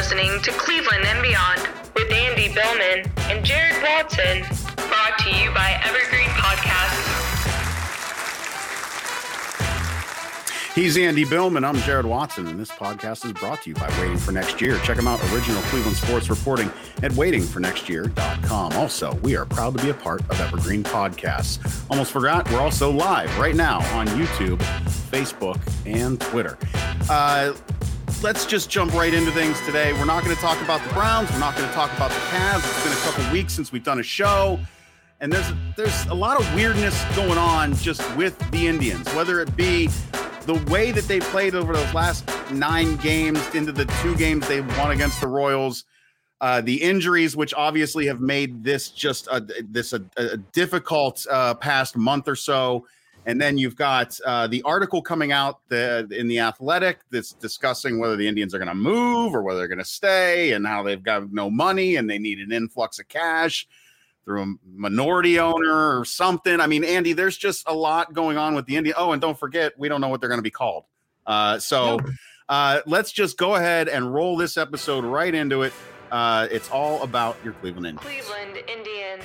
listening to Cleveland and Beyond with Andy Bellman and Jared Watson, brought to you by Evergreen Podcasts. He's Andy Bellman. I'm Jared Watson, and this podcast is brought to you by Waiting for Next Year. Check them out, original Cleveland sports reporting at waitingfornextyear.com. Also, we are proud to be a part of Evergreen Podcasts. Almost forgot, we're also live right now on YouTube, Facebook, and Twitter. Let's just jump right into things today. We're not going to talk about the Browns. We're not going to talk about the Cavs. It's been a couple weeks since we've done a show. And there's a lot of weirdness going on just with the Indians, whether it be the way that they played over those last 9 games into the 2 games they won against the Royals, the injuries, which obviously have made this just a difficult past month or so. And then you've got the article coming out in The Athletic that's discussing whether the Indians are going to move or whether they're going to stay and how they've got no money and they need an influx of cash through a minority owner or something. I mean, Andy, there's just a lot going on with the Indians. Oh, and don't forget, we don't know what they're going to be called. So let's just go ahead and roll this episode right into it. It's all about your Cleveland Indians.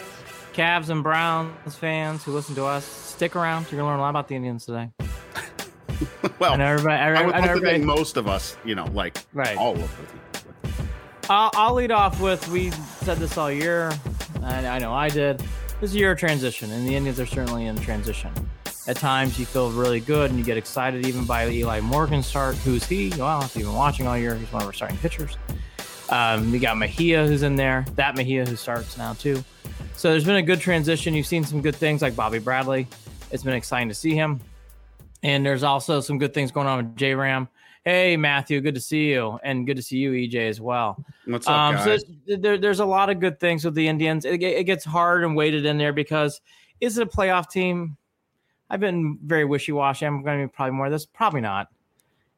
Cavs and Browns fans who listen to us, stick around. You're going to learn a lot about the Indians today. Well, and I would think most of us, right. All of us. I'll lead off with, we said this all year, and I know I did. This is a year of transition, and the Indians are certainly in transition. At times, you feel really good, and you get excited even by Eli Morgan's start. Who's he? Well, if you've been watching all year, he's one of our starting pitchers. We got Mejia who's in there. That Mejia who starts now, too. So there's been a good transition. You've seen some good things like Bobby Bradley. It's been exciting to see him. And there's also some good things going on with J-Ram. Hey, Matthew, good to see you. And good to see you, EJ, as well. What's up, guys? So there's a lot of good things with the Indians. It gets hard and weighted in there because, is it a playoff team? I've been very wishy-washy. I'm going to be probably more of this. Probably not.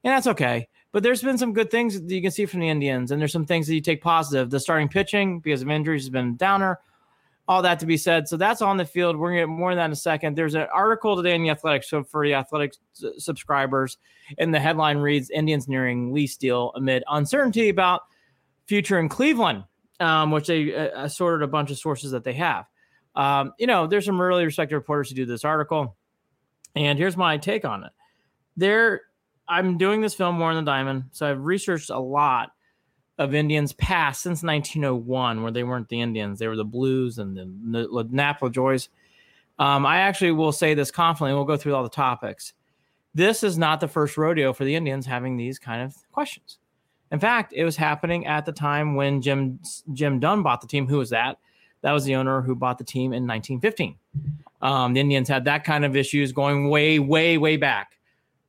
And that's okay. But there's been some good things that you can see from the Indians. And there's some things that you take positive. The starting pitching, because of injuries, has been a downer. All that to be said. So that's on the field. We're going to get more on that in a second. There's an article today in The Athletic, so for The Athletic subscribers, and the headline reads, Indians nearing lease deal amid uncertainty about future in Cleveland, which they assorted a bunch of sources that they have. There's some really respected reporters who do this article, and here's my take on it. I'm doing this film More Than the Diamond, so I've researched a lot of Indians past since 1901, where they weren't the Indians. They were the Blues and the Napa Joys. I actually will say this confidently. We'll go through all the topics. This is not the first rodeo for the Indians having these kind of questions. In fact, it was happening at the time when Jim Dunn bought the team. Who was that? That was the owner who bought the team in 1915. The Indians had that kind of issues going way, way, way back.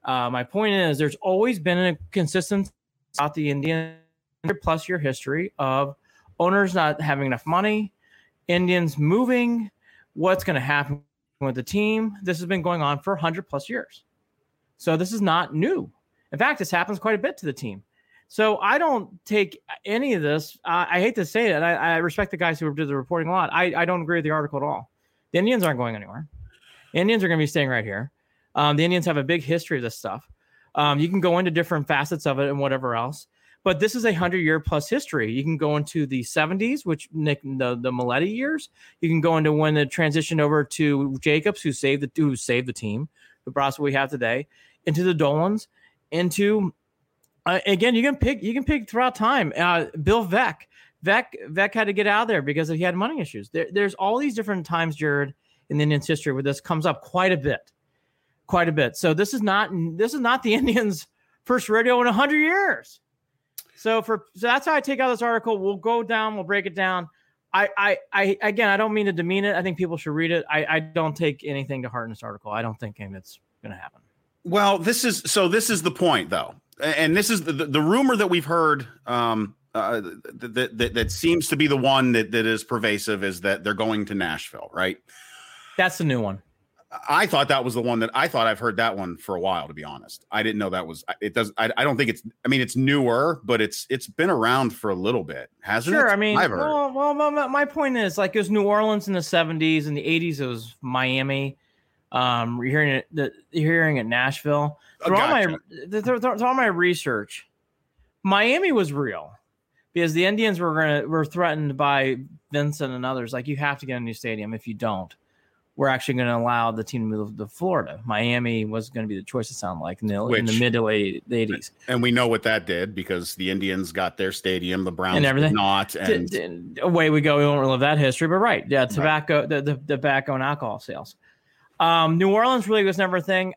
My point is there's always been a consistency about the Indians. Plus your history of owners not having enough money, Indians moving, what's going to happen with the team. This has been going on for 100 plus years. So this is not new. In fact, this happens quite a bit to the team. So I don't take any of this. I hate to say that. I respect the guys who do the reporting a lot. I don't agree with the article at all. The Indians aren't going anywhere. The Indians are going to be staying right here. The Indians have a big history of this stuff. You can go into different facets of it and whatever else. But this is a 100-year-plus history. You can go into the 70s, which Nick the Maletti years. You can go into when the transition over to Jacobs, who saved the team, who brought us what we have today, into the Dolans, into again you can pick throughout time. Bill Veeck had to get out of there because he had money issues. There's all these different times, Jared, in the Indians' history where this comes up quite a bit. So this is not the Indians' first rodeo in 100 years. So that's how I take out this article. We'll go down. We'll break it down. I don't mean to demean it. I think people should read it. I don't take anything to heart in this article. I don't think it's going to happen. Well, this is the point, though. And this is the rumor that we've heard that seems to be the one that is pervasive, is that they're going to Nashville, right? That's the new one. I thought that was the one I've heard that one for a while, to be honest. I didn't know that was, it doesn't, I don't think it's, I mean, it's newer, but it's been around for a little bit. Hasn't it? Sure. I mean, I've heard. Well, my point is, like, it was New Orleans in the 70s and the 80s. It was Miami. You're hearing it, Nashville. Through all my research, Miami was real. because the Indians were threatened by Vincent and others. Like, you have to get a new stadium. If you don't, we're actually going to allow the team to move to Florida. Miami was going to be the choice, it sounded like, in the mid to late 80s. And we know what that did, because the Indians got their stadium, the Browns did not. And away we go. We won't relive that history, but right. Yeah, tobacco, right. The tobacco and alcohol sales. New Orleans really was never a thing.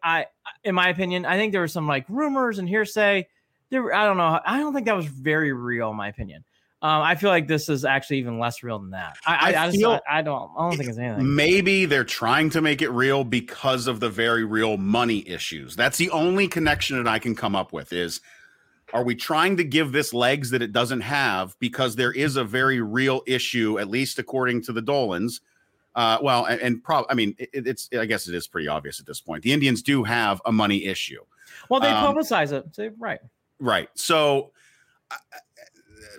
In my opinion, I think there were some like rumors and hearsay. I don't know. I don't think that was very real, in my opinion. I feel like this is actually even less real than that. I don't think it's anything. Maybe they're trying to make it real because of the very real money issues. That's the only connection that I can come up with is, are we trying to give this legs that it doesn't have because there is a very real issue, at least according to the Dolans? Well, and probably, I mean, I guess it is pretty obvious at this point. The Indians do have a money issue. Well, they publicize it. So, right. Right. So,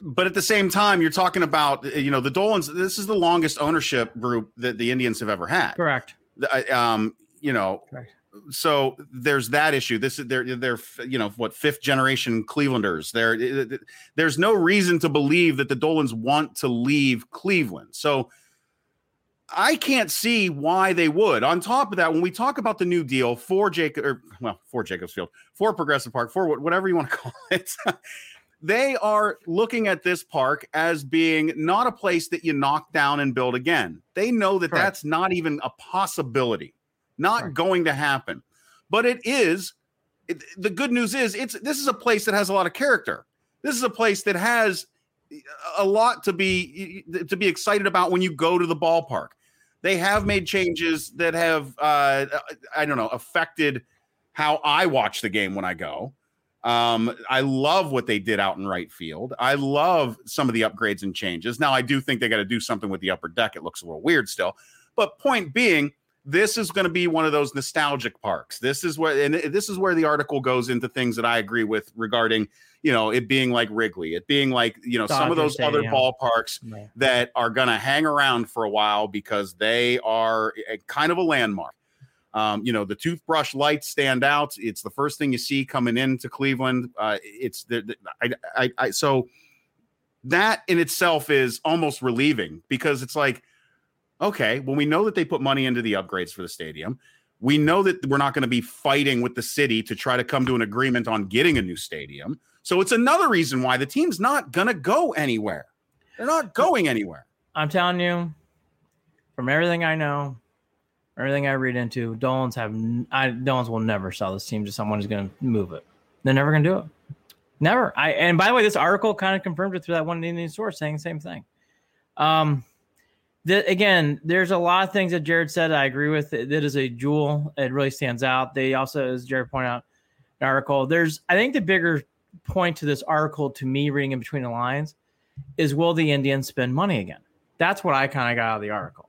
but at the same time, you're talking about, the Dolans. This is the longest ownership group that the Indians have ever had. Correct. Correct. So there's that issue. They're fifth generation Clevelanders. There's no reason to believe that the Dolans want to leave Cleveland. So I can't see why they would. On top of that, when we talk about the New Deal for Jacobs Field, for Progressive Park, for whatever you want to call it. They are looking at this park as being not a place that you knock down and build again. They know that Correct. That's not even a possibility, not Correct. Going to happen. But it is. The good news is this is a place that has a lot of character. This is a place that has a lot to be excited about when you go to the ballpark. They have made changes that have, affected how I watch the game when I go. I love what they did out in right field. I love some of the upgrades and changes. Now, I do think they got to do something with the upper deck. It looks a little weird still. But point being, this is going to be one of those nostalgic parks. This is where the article goes into things that I agree with regarding, it being like Wrigley, it being like, some of those other ballparks that are going to hang around for a while because they are kind of a landmark. The toothbrush lights stand out. It's the first thing you see coming into Cleveland. So that in itself is almost relieving, because it's like, okay, well, we know that they put money into the upgrades for the stadium. We know that we're not going to be fighting with the city to try to come to an agreement on getting a new stadium. So it's another reason why the team's not going to go anywhere. They're not going anywhere. I'm telling you, from everything I know, everything I read into, Dolans will never sell this team to someone who's going to move it. They're never going to do it. Never. And by the way, this article kind of confirmed it through that one Indian source saying the same thing. Again, there's a lot of things that Jared said I agree with. That is a jewel. It really stands out. They also, as Jared pointed out, an article. I think the bigger point to this article, to me, reading in between the lines, is will the Indians spend money again? That's what I kind of got out of the article.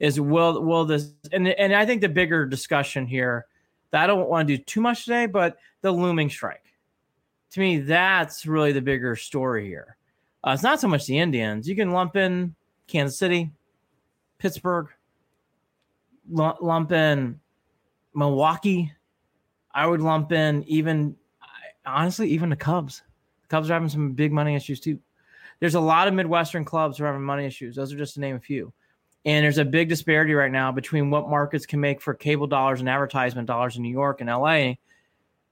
Is will this, and I think the bigger discussion here that I don't want to do too much today, but the looming strike. To me, that's really the bigger story here. It's not so much the Indians. You can lump in Kansas City, Pittsburgh, lump in Milwaukee. I would lump in even the Cubs. The Cubs are having some big money issues too. There's a lot of Midwestern clubs who are having money issues. Those are just to name a few. And there's a big disparity right now between what markets can make for cable dollars and advertisement dollars in New York and LA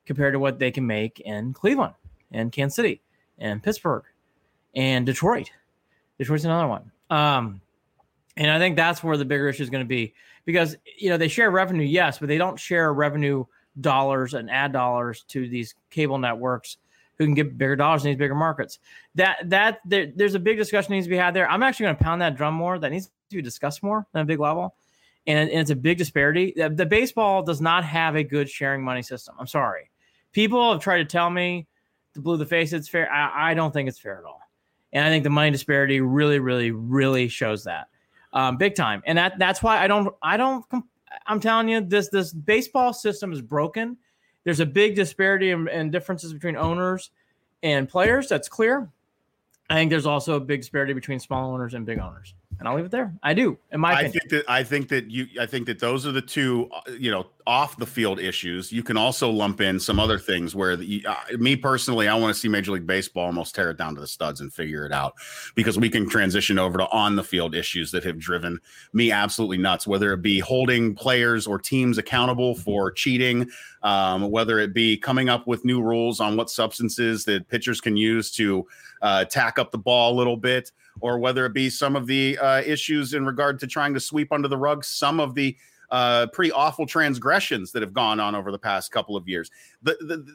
compared to what they can make in Cleveland and Kansas City and Pittsburgh and Detroit. Detroit's another one. And I think that's where the bigger issue is going to be, because, they share revenue, yes, but they don't share revenue dollars and ad dollars to these cable networks who can get bigger dollars in these bigger markets. There's a big discussion that needs to be had there. I'm actually going to pound that drum more. That needs to be discussed more on a big level. And it's a big disparity. The baseball does not have a good sharing money system. I'm sorry. People have tried to tell me to blue the face it's fair. I don't think it's fair at all. And I think the money disparity really, really, really shows that big time. And that's why I'm telling you, this baseball system is broken. There's a big disparity and differences between owners and players. That's clear. I think there's also a big disparity between small owners and big owners. And I'll leave it there. I do. In my opinion. I think that those are the two, off the field issues. You can also lump in some other things where me personally, I want to see Major League Baseball almost tear it down to the studs and figure it out, because we can transition over to on the field issues that have driven me absolutely nuts, whether it be holding players or teams accountable for cheating, whether it be coming up with new rules on what substances that pitchers can use to tack up the ball a little bit, or whether it be some of the issues in regard to trying to sweep under the rug some of the pretty awful transgressions that have gone on over the past couple of years.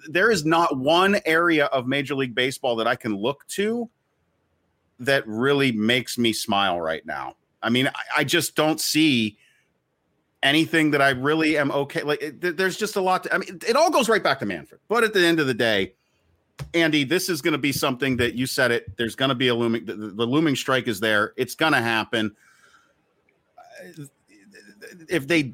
There is not one area of Major League Baseball that I can look to that really makes me smile right now. I mean, I just don't see anything that I really am okay. Like, there's just a lot. It all goes right back to Manfred. But at the end of the day, Andy, this is going to be something that you said it. There's going to be a looming. The looming strike is there. It's going to happen. If they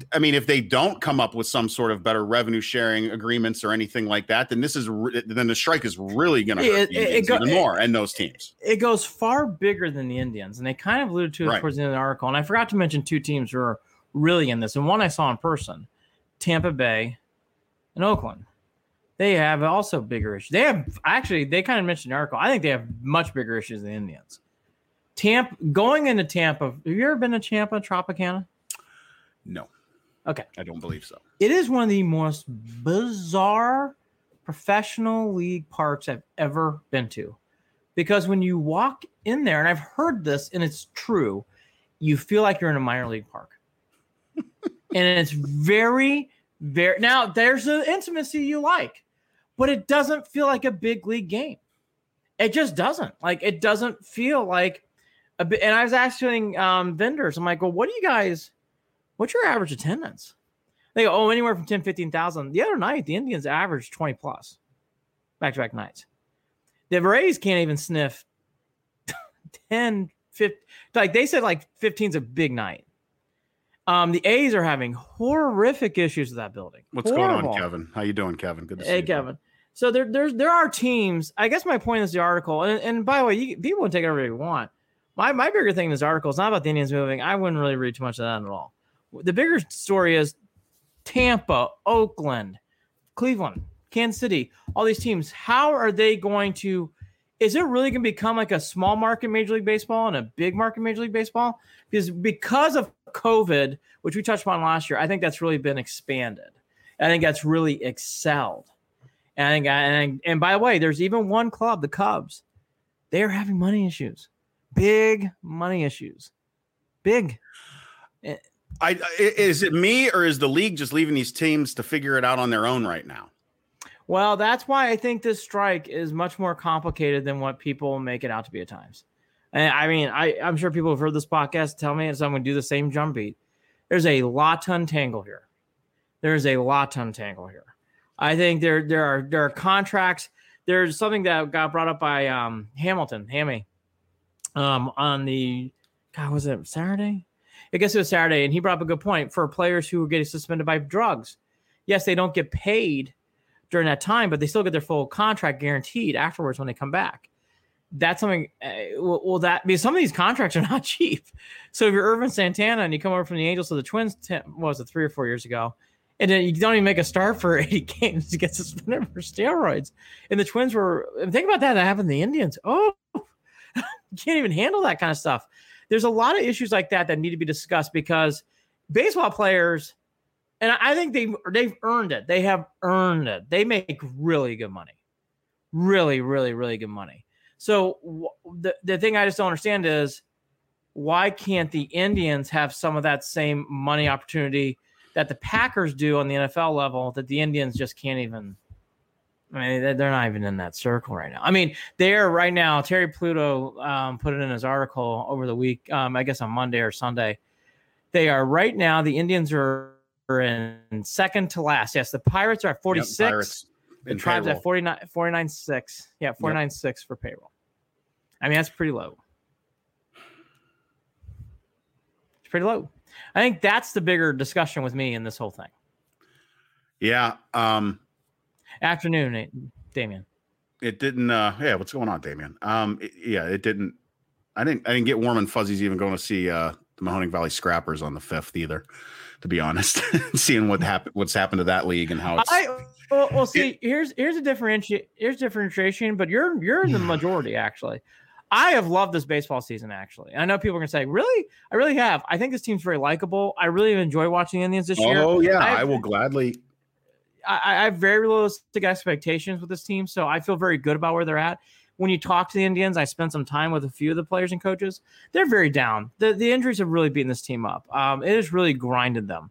don't come up with some sort of better revenue sharing agreements or anything like that, then the strike is really going to hurt the Indians even more and those teams. It goes far bigger than the Indians, and they kind of alluded to it towards the end of the article. And I forgot to mention two teams who are really in this, and one I saw in person: Tampa Bay and Oakland. They have also bigger issues. They kind of mentioned an article. I think they have much bigger issues than the Indians. Tampa, going into Tampa, have you ever been to Tampa, Tropicana? No. Okay. I don't believe so. It is one of the most bizarre professional league parks I've ever been to. Because when you walk in there, and I've heard this, and it's true, you feel like you're in a minor league park. And it's very, very. Now, there's an intimacy you like. But it doesn't feel like a big league game. It just doesn't. Like, it doesn't feel like a bit. And I was asking vendors, I'm like, well, what's your average attendance? They go, oh, anywhere from 10, 15,000. The other night, the Indians averaged 20 plus back-to-back nights. The Rays can't even sniff 10, 15. Like, they said, like, 15's a big night. The A's are having horrific issues with that building. What's going on, Kevin? How you doing, Kevin? Good to see you. Hey, Kevin. So there are teams. I guess my point is the article. And by the way, people can take it whatever you want. My bigger thing in this article is not about the Indians moving. I wouldn't really read too much of that at all. The bigger story is Tampa, Oakland, Cleveland, Kansas City, all these teams. How are they going to – is it really going to become like a small market Major League Baseball and a big market Major League Baseball? Because of COVID, which we touched upon last year, I think that's really been expanded. I think that's really excelled. And by the way, there's even one club, the Cubs. They are having money issues. Big money issues. Big. Is it me or is the league just leaving these teams to figure it out on their own right now? Well, that's why I think this strike is much more complicated than what people make it out to be at times. And I mean, I'm sure people have heard this podcast tell me, and so I'm going to do the same drum beat. There's a lot to untangle here. I think there are contracts. There's something that got brought up by Hammy, on the was it Saturday? I guess it was Saturday, and he brought up a good point for players who are getting suspended by drugs. Yes, they don't get paid during that time, but they still get their full contract guaranteed afterwards when they come back. That's something because some of these contracts are not cheap. So if you're Irvin Santana and you come over from the Angels to the Twins, 3 or 4 years ago, and then you don't even make a start for 80 games to get suspended for steroids. And the Twins were – think about that. That happened to the Indians. Oh, you can't even handle that kind of stuff. There's a lot of issues like that that need to be discussed because baseball players – and I think they've earned it. They have earned it. They make really good money. Really, really, really good money. So the thing I just don't understand is why can't the Indians have some of that same money opportunity that the Packers do on the NFL level that the Indians just can't even – I mean, they're not even in that circle right now. I mean, they're right now – Terry Pluto put it in his article over the week, I guess on Monday or Sunday. They are right now – the Indians are in second to last. Yes, the Pirates are at 46. Yep, Pirates. The Tribe's at 49.6. Yeah, 49.6 for payroll. I mean, that's pretty low. It's pretty low. I think that's the bigger discussion with me in this whole thing. Yeah. Afternoon, Damien. It didn't. Yeah, what's going on, Damien? It didn't. I didn't get warm and fuzzies even going to see the Mahoning Valley Scrappers on the 5th either, to be honest. Seeing what's happened to that league and how it's here's differentiation, but you're in the majority actually. I have loved this baseball season, actually. And I know people are going to say, really? I really have. I think this team's very likable. I really enjoy watching Indians this year. Oh, yeah. I will gladly. I have very realistic expectations with this team, so I feel very good about where they're at. When you talk to the Indians, I spent some time with a few of the players and coaches. They're very down. The injuries have really beaten this team up. It has really grinded them.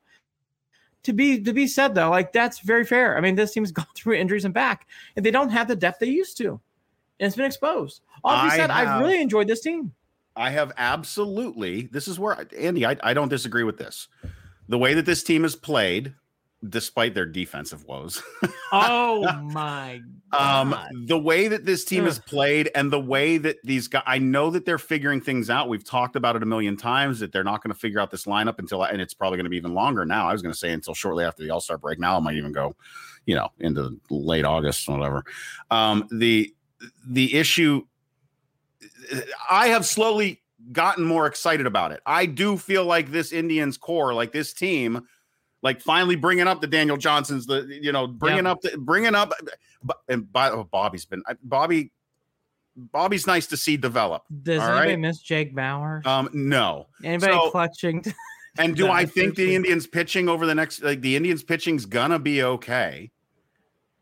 To be said, though, like that's very fair. I mean, this team's gone through injuries and back, and they don't have the depth they used to. And it's been exposed. I've really enjoyed this team. I have absolutely. This is where, Andy, I don't disagree with this. The way that this team has played, despite their defensive woes. Oh, my God. The way that this team has played and the way that these guys, I know that they're figuring things out. We've talked about it a million times that they're not going to figure out this lineup and it's probably going to be even longer now. I was going to say until shortly after the All-Star break. Now I might even go, into late August or whatever. The issue, I have slowly gotten more excited about it. I do feel like this Indians core, like this team, like finally bringing up the Daniel Johnsons, bringing up. And Bobby's been Bobby's nice to see develop. Does anybody miss Jake Bauer? No. Anybody clutching? And do I think the Indians pitching over the next? Like the Indians pitching's gonna be okay.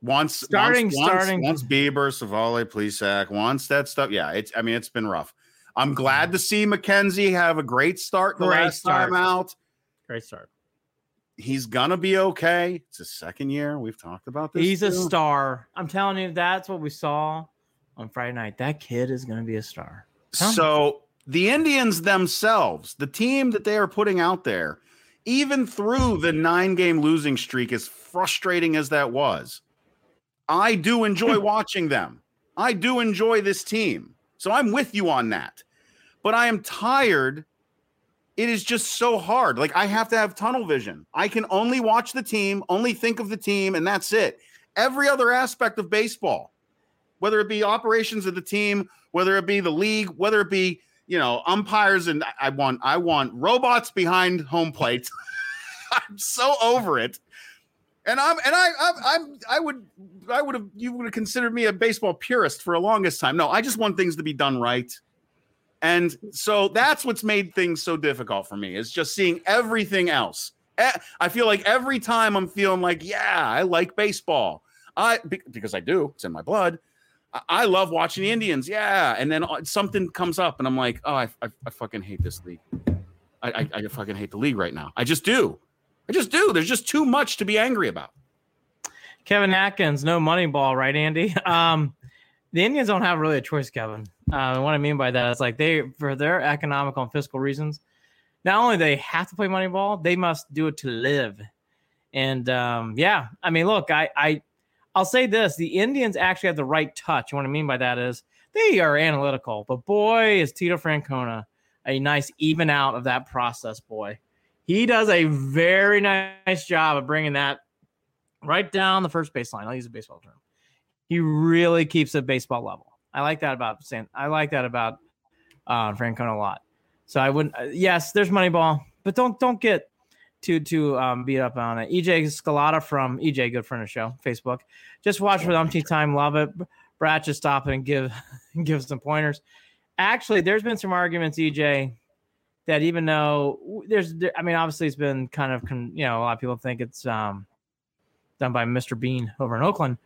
Once Bieber, Savale, Plesac, once that stuff. Yeah, it's been rough. I'm glad to see McKenzie have a great start time out. Great start. He's gonna be okay. It's his second year. We've talked about this. He's a star. I'm telling you, that's what we saw on Friday night. That kid is gonna be a star. So the Indians themselves, the team that they are putting out there, even through the 9-game losing streak, as frustrating as that was. I do enjoy watching them. I do enjoy this team. So I'm with you on that. But I am tired. It is just so hard. Like, I have to have tunnel vision. I can only watch the team, only think of the team, and that's it. Every other aspect of baseball, whether it be operations of the team, whether it be the league, whether it be, umpires, and I want robots behind home plate. I'm so over it. And you would have considered me a baseball purist for the longest time. No, I just want things to be done right. And so that's what's made things so difficult for me is just seeing everything else. I feel like every time I'm feeling like, yeah, I like baseball. Because I do, it's in my blood. I love watching the Indians. Yeah. And then something comes up and I'm like, oh, I fucking hate this league. I fucking hate the league right now. I just do. There's just too much to be angry about. Kevin Atkins, no money ball, right, Andy? The Indians don't have really a choice, Kevin. What I mean by that is like for their economical and fiscal reasons, not only they have to play money ball, they must do it to live. And I mean, look, I'll say this. The Indians actually have the right touch. And what I mean by that is they are analytical. But, boy, is Tito Francona a nice even out of that process, boy. He does a very nice job of bringing that right down the first baseline. I'll use a baseball term. He really keeps a baseball level. I like that about Francona a lot. So I wouldn't. Yes, there's Moneyball, but don't get too beat up on it. EJ Scalata from EJ, good friend of the show, Facebook. Just watch for the umpteenth time, love it. Brat just stop it and give some pointers. Actually, there's been some arguments, EJ. That even though obviously it's been kind of, a lot of people think it's done by Mr. Bean over in Oakland.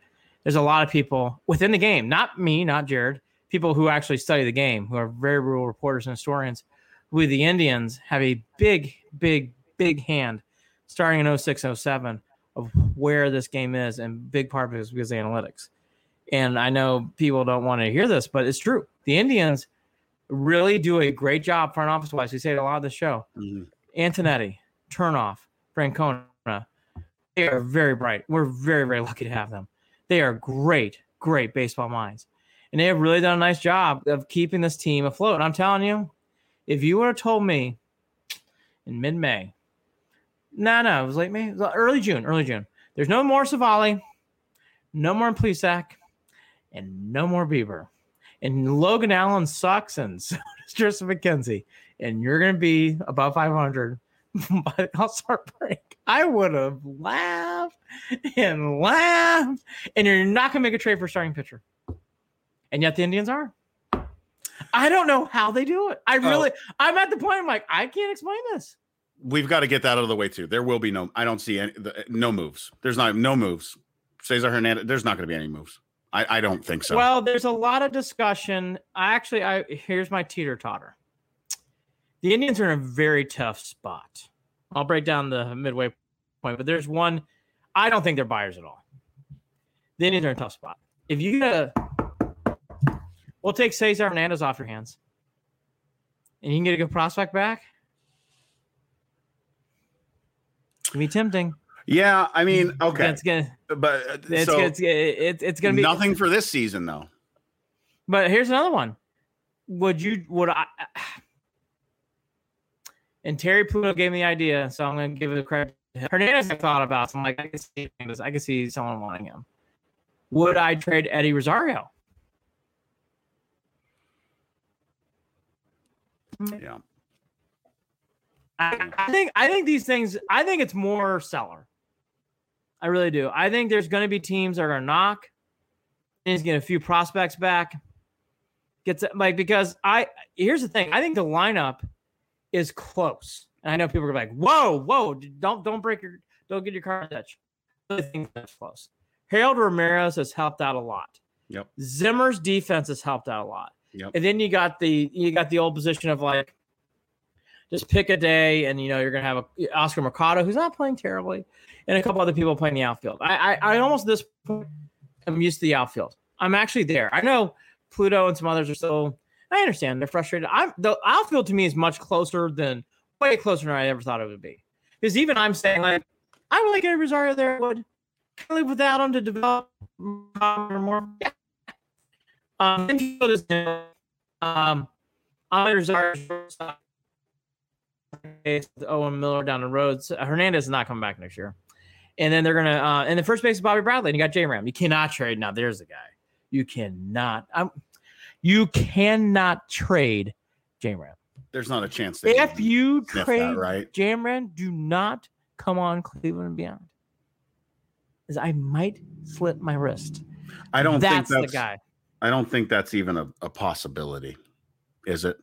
There's a lot of people within the game, not me, not Jared, people who actually study the game, who are very rural reporters and historians, who the Indians have a big, big, big hand starting in 06, 07 of where this game is. And big part of it is because of analytics. And I know people don't want to hear this, but it's true. The Indians really do a great job front office wise. We say it a lot of the show. Mm-hmm. Antonetti, Turnoff, Francona, they are very bright. We're very, very lucky to have them. They are great, great baseball minds. And they have really done a nice job of keeping this team afloat. And I'm telling you, if you would have told me in mid-May, it was late May, it was early June. There's no more Savali, no more Plesac, and no more Bieber. and Logan Allen sucks, and so does Tristan McKenzie, and you're going to be above 500 by the All-Star break. I would have laughed, and you're not going to make a trade for a starting pitcher. And yet the Indians are. I don't know how they do it. I'm at the point I'm like, I can't explain this. We've got to get that out of the way too. There will be no, I don't see any, no moves. There's not no moves. Cesar Hernandez, there's not going to be any moves. I don't think so. Well, there's a lot of discussion. I here's my teeter-totter. The Indians are in a very tough spot. I'll break down the midway point, but there's one. I don't think they're buyers at all. The Indians are in a tough spot. If you get we'll take Cesar Hernandez off your hands, and you can get a good prospect back. It's gonna be tempting. Yeah, I mean, okay, it's gonna be nothing for this season though. But here's another one. Would I? And Terry Pudo gave me the idea, so I'm going to give it a credit. Hernandez I thought about, so I'm like, I can see someone wanting him. Would I trade Eddie Rosario? Yeah. I think these things, I think it's more seller. I really do. I think there's going to be teams that are going to knock. And he's getting a few prospects back. Here's the thing. I think the lineup is close, and I know people are like, "Whoa, don't get your car touched." I think that's close. Harold Ramirez has helped out a lot. Yep. Zimmer's defense has helped out a lot. Yep. And then you got the old position of like, just pick a day, and you know you're gonna have a Oscar Mercado who's not playing terribly, and a couple other people playing the outfield. I almost at this point I'm used to the outfield. I'm actually there. I know Pluto and some others are still. I understand. They're frustrated. The outfield to me is much closer way closer than I ever thought it would be. Because even I'm saying, like, I would like Eddie Rosario there. Can I live without him to develop more? Yeah. Infield is new. I'm Rosario. Owen Miller down the road. So Hernandez is not coming back next year. And then they're going to, and the first base is Bobby Bradley. And you got J-Ram. You cannot trade. Now, there's the guy. You cannot. You cannot trade J-Ram. There's not a chance. If you trade J-Ram, do not come on Cleveland and beyond. Because I might slip my wrist. I don't think that's the guy. I don't think that's even a possibility. Is it?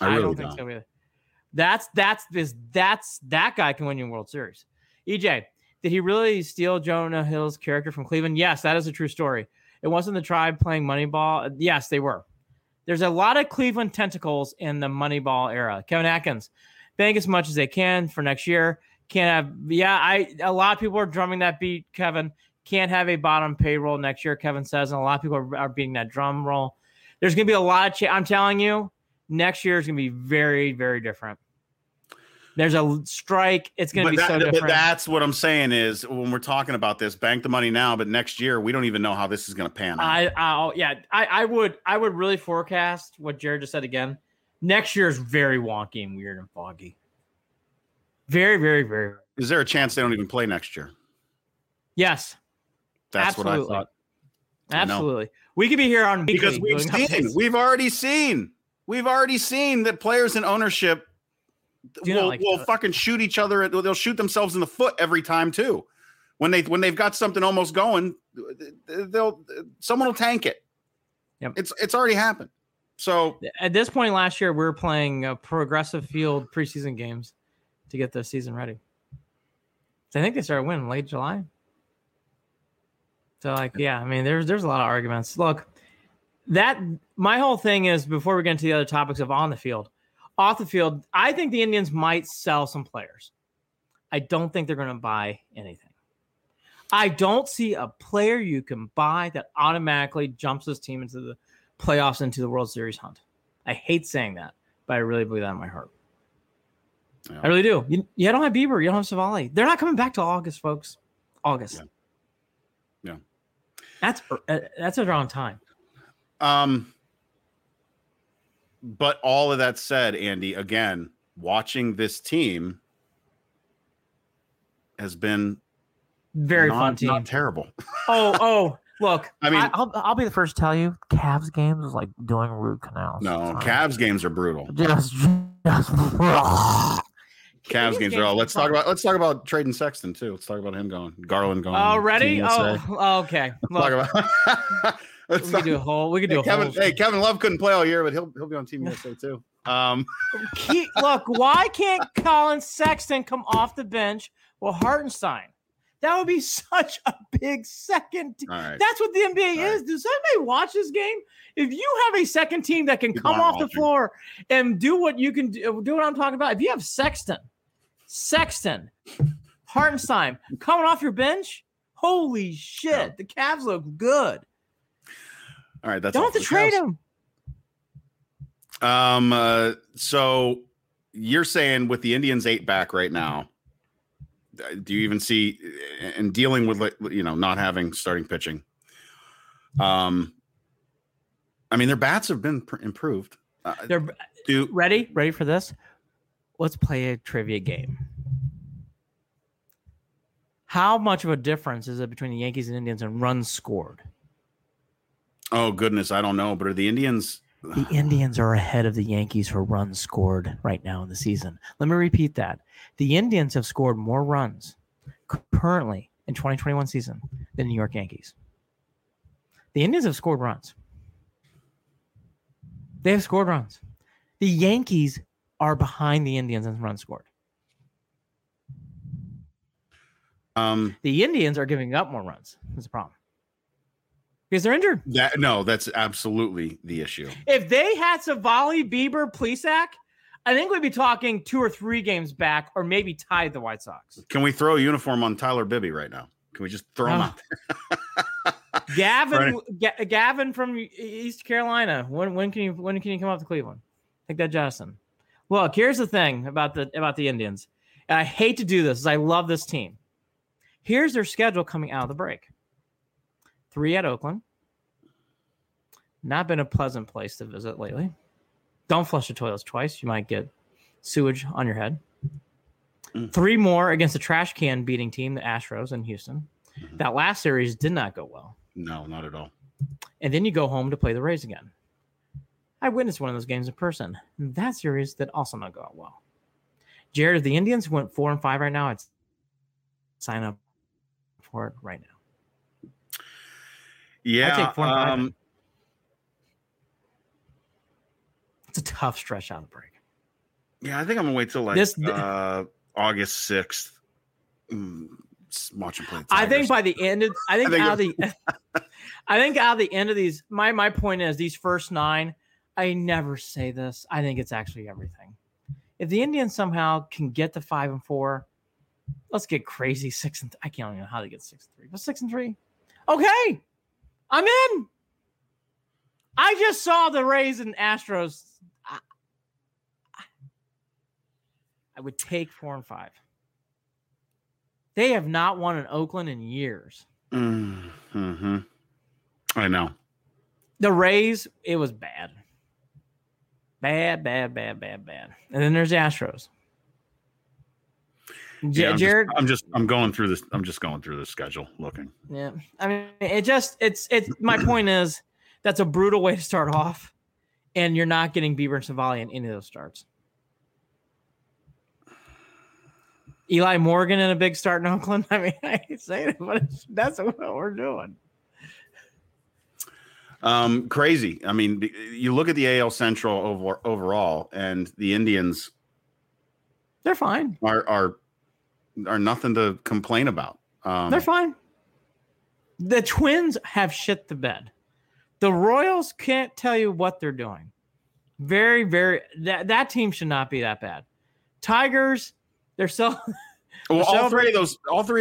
I really don't think so either. That guy can win you a World Series. EJ, did he really steal Jonah Hill's character from Cleveland? Yes, that is a true story. It wasn't the tribe playing Moneyball. Yes, they were. There's a lot of Cleveland tentacles in the Moneyball era. Kevin Atkins, bank as much as they can for next year. A lot of people are drumming that beat, Kevin. Can't have a bottom payroll next year, Kevin says, and a lot of people are beating that drum roll. There's going to be a lot of I'm telling you, next year is going to be very, very different. There's a strike. It's going to be so different. But that's what I'm saying is when we're talking about this, bank the money now, but next year we don't even know how this is going to pan out. I would really forecast what Jared just said again. Next year is very wonky and weird and foggy. Very, very, very. Is there a chance they don't even play next year? Yes. That's absolutely. What I thought. Absolutely. No. We could be here on weekly because we've already seen that players in ownership will fucking shoot each other. They'll shoot themselves in the foot every time too. When they've got something almost going, someone will tank it. Yep. It's already happened. So at this point last year, we were playing progressive field preseason games to get the season ready. So I think they started winning late July. So there's a lot of arguments. Look, my whole thing is before we get into the other topics of on the field, off the field, I think the Indians might sell some players. I don't think they're going to buy anything. I don't see a player you can buy that automatically jumps this team into the playoffs, into the World Series hunt. I hate saying that, but I really believe that in my heart. Yeah. I really do. You don't have Bieber. You don't have Savali. They're not coming back till August, folks. August. Yeah. That's a wrong time. But all of that said, Andy, again, watching this team has been very fun. Team, not terrible. oh, Look, I mean, I'll be the first to tell you, Cavs games is like doing root canals. No, Cavs games are brutal. Just Cavs games are all. Let's talk about Trading Sexton too. Let's talk about him going. Garland going. Already? Oh, okay. Let's talk about. We could do a whole. Hey, Kevin Love couldn't play all year, but he'll be on Team USA too. Look, why can't Colin Sexton come off the bench with Hartenstein? That would be such a big second team. Right. That's what the NBA all is. Right. Does anybody watch this game? If you have a second team that can come off the floor and do what you can do what I'm talking about. If you have Sexton, Hartenstein coming off your bench, holy shit, yeah. The Cavs look good. All right, that's don't have to trade him. So you're saying with the Indians 8 back right now, do you even see and dealing with, you know, not having starting pitching? I mean, their bats have been improved. They're ready for this. Let's play a trivia game. How much of a difference is it between the Yankees and Indians in runs scored? Oh goodness, I don't know. But are the Indians? The Indians are ahead of the Yankees for runs scored right now in the season. Let me repeat that. The Indians have scored more runs currently in 2021 season than New York Yankees. The Indians have scored runs. They have scored runs. The Yankees are behind the Indians in runs scored. The Indians are giving up more runs. That's the problem. Because they're injured. That's absolutely the issue. If they had Savali, Bieber, Plesac, I think we'd be talking 2 or 3 games back or maybe tied the White Sox. Can we throw a uniform on Tyler Bibby right now? Can we just throw him out? Gavin from East Carolina. When can you come up to Cleveland? Take that, Justin. Look, here's the thing about the Indians. And I hate to do this because I love this team. Here's their schedule coming out of the break. 3 at Oakland. Not been a pleasant place to visit lately. Don't flush the toilets twice. You might get sewage on your head. 3 more against a trash can beating team, the Astros in Houston. Mm-hmm. That last series did not go well. No, not at all. And then you go home to play the Rays again. I witnessed one of those games in person. That series did also not go out well. Jared, if the Indians went 4-5 right now, I'd sign up for it right now. Yeah, it's a tough stretch out of the break. Yeah, I think I'm gonna wait till like August 6th. Watch them play. I think by the end of I think out of the end of these, my point is these first 9. I never say this. I think it's actually everything. If the Indians somehow can get to 5-4, let's get crazy 6-3. I can't even know how to get 6-3, but 6-3, okay. I'm in. I just saw the Rays and Astros. I would take 4-5. They have not won in Oakland in years. Mm-hmm. I know. The Rays, it was bad. Bad. And then there's the Astros. Yeah, Jared, I'm just going through the schedule looking. Yeah. I mean, it's my point is that's a brutal way to start off, and you're not getting Bieber and Savali in any of those starts. Eli Morgan in a big start in Oakland. I mean, I hate saying it, but that's what we're doing. Crazy. I mean, you look at the AL Central overall, and the Indians, they're fine. Are nothing to complain about. They're fine. The Twins have shit the bed. The Royals can't tell you what they're doing. Very, very. That team should not be that bad. Tigers, they're so. Well, all three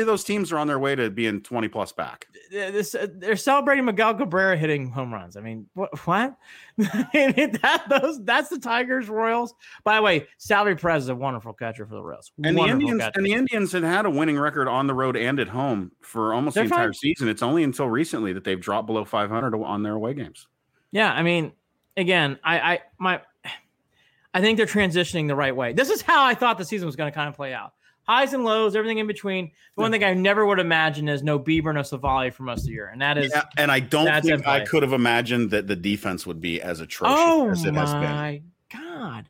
of those teams are on their way to being 20 plus back. They're celebrating Miguel Cabrera hitting home runs. I mean, what? That's the Tigers, Royals. By the way, Salvador Perez is a wonderful catcher for the Royals. And the Indians had a winning record on the road and at home for almost the entire season. It's only until recently that they've dropped below 500 on their away games. Yeah, I mean, again, I think they're transitioning the right way. This is how I thought the season was going to kind of play out. highs and lows, everything in between. The one thing I never would imagine is no Bieber, no Savali for most of the year, and that is. Yeah, and I don't think I could have imagined that the defense would be as atrocious as it has been. Oh my God.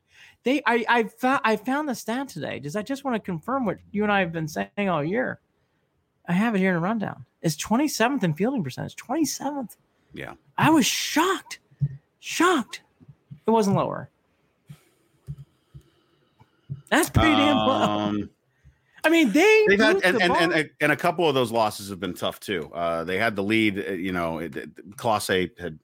I found the stat today. I just want to confirm what you and I have been saying all year. I have it here in a rundown. It's 27th in fielding percentage. 27th. Yeah. I was shocked. It wasn't lower. That's pretty damn low. I mean, they've had and a couple of those losses have been tough too. They had the lead. You know, Clase had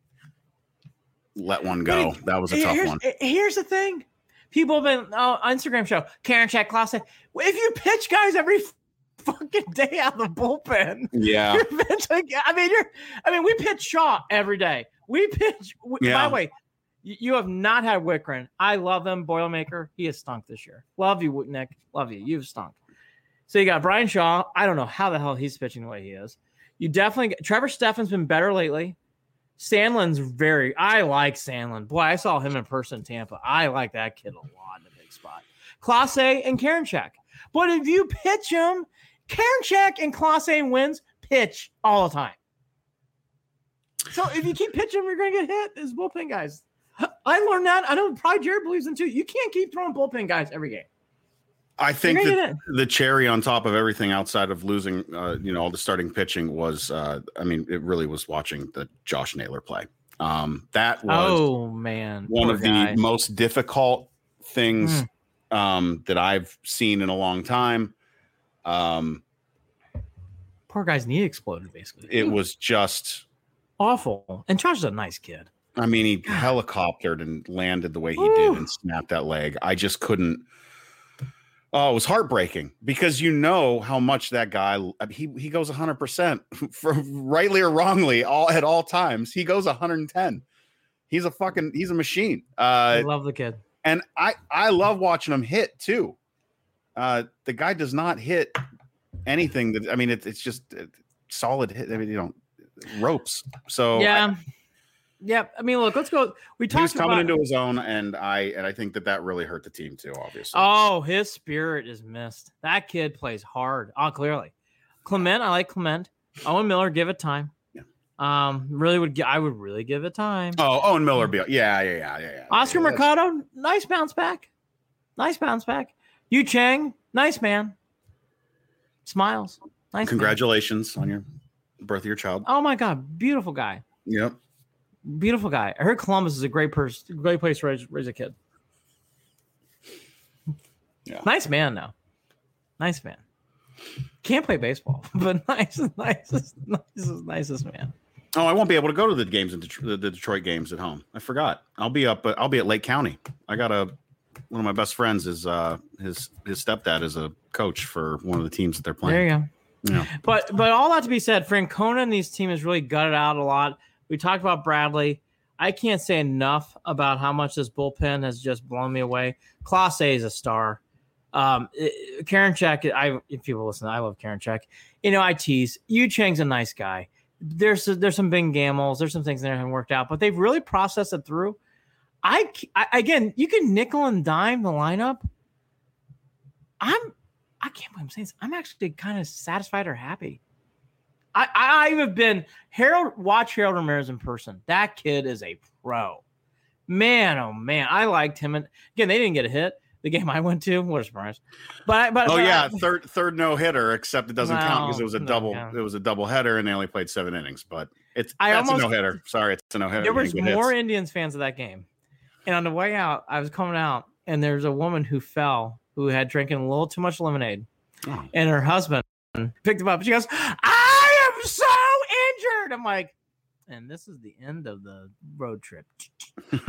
let one go. That was a tough one. Here's the thing. People have been on Instagram show, Karen Chat Clase. If you pitch guys every fucking day out of the bullpen, yeah. We pitch Shaw every day. We pitch. By the way, you have not had Wickren. I love him, Boilermaker. He has stunk this year. Love you, Nick. Love you. You've stunk. So you got Brian Shaw. I don't know how the hell he's pitching the way he is. You definitely – Trevor Steffen's been better lately. Sandlin's very – I like Sandlin. Boy, I saw him in person in Tampa. I like that kid a lot in the big spot. Clase and Karinchak. But if you pitch him, Karinchak and Clase wins pitch all the time. So if you keep pitching, you're going to get hit as bullpen guys. I learned that. I know probably Jared believes in too. You can't keep throwing bullpen guys every game. I think that the cherry on top of everything outside of losing, all the starting pitching was, it really was watching the Josh Naylor play. That was one of the most difficult things that I've seen in a long time. Poor guy's knee exploded, basically. It was just awful. And Josh is a nice kid. I mean, he helicoptered and landed the way he did and snapped that leg. I just couldn't. Oh, it was heartbreaking because you know how much that guy, he goes 100% for rightly or wrongly at all times. He goes 110. He's a machine. I love the kid. And I love watching him hit too. The guy does not hit anything that, it's just solid hit. Ropes. So yeah. Yeah, look, let's go. We talked about he was coming into his own, and I think that really hurt the team too. Obviously, his spirit is missed. That kid plays hard. Clearly, Clement. I like Clement. Owen Miller, give it time. Yeah. I would really give it time. Owen Miller, yeah. Oscar Mercado, nice bounce back. Yu Chang, nice man. Smiles, nice. Congratulations on your birth of your child. Oh my God, beautiful guy. Yep. Beautiful guy. I heard Columbus is a great place to raise a kid. Yeah. Nice man, though. Nice man. Can't play baseball, but nicest man. I won't be able to go to the games in the Detroit games at home. I forgot. I'll be at Lake County. I got one of my best friends is his stepdad is a coach for one of the teams that they're playing. There you go. Yeah. But all that to be said, Francona and his team has really gutted out a lot. We talked about Bradley. I can't say enough about how much this bullpen has just blown me away. Clase is a star. Karinchak, if people listen, I love Karinchak. I tease. Yu Chang's a nice guy. There's some big gambles. There's some things that haven't worked out, but they've really processed it through. Again, you can nickel and dime the lineup. I can't believe I'm saying this. I'm actually kind of satisfied or happy. I have been watch Harold Ramirez in person. That kid is a pro. Man, oh man. I liked him. And again, they didn't get a hit. The game I went to, what a surprise. Third no hitter, except it doesn't count because it was it was a double header and they only played 7 innings. But it's a no hitter. Sorry, it's a no hitter. There was more Indians fans of that game. And on the way out, I was coming out and there's a woman who fell who had drinking a little too much lemonade. Oh. And her husband picked him up. She goes, so injured. I'm like, and this is the end of the road trip. But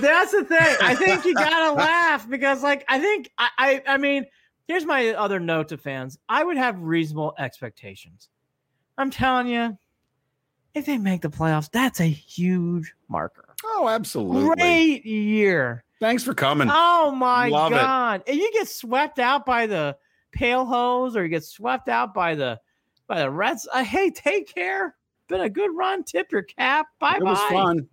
that's the thing. I think you gotta laugh because, here's my other note to fans. I would have reasonable expectations. I'm telling you, if they make the playoffs, that's a huge marker. Oh, absolutely. Great year. Thanks for coming. Oh, my God. If you get swept out by the Pale Hose or you get swept out by the Reds, hey, take care. Been a good run. Tip your cap. Bye-bye. It was fun.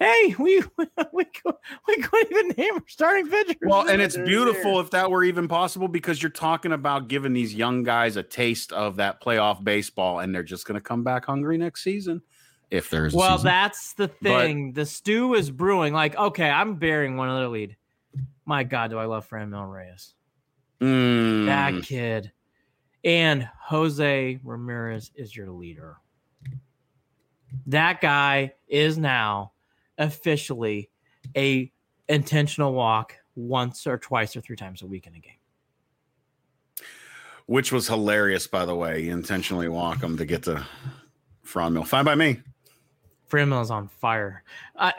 hey, we couldn't even name our starting pitchers. Well, and it's beautiful there. If that were even possible, because you're talking about giving these young guys a taste of that playoff baseball, and they're just going to come back hungry next season. If there's well, season. That's the thing. But the stew is brewing. Like, okay, I'm burying one other lead. My God, do I love Franmil Reyes? That kid. And Jose Ramirez is your leader. That guy is now officially a intentional walk once or twice or three times a week in a game. Which was hilarious, by the way. You intentionally walk him to get to Franmil. Fine by me. Franmil is on fire.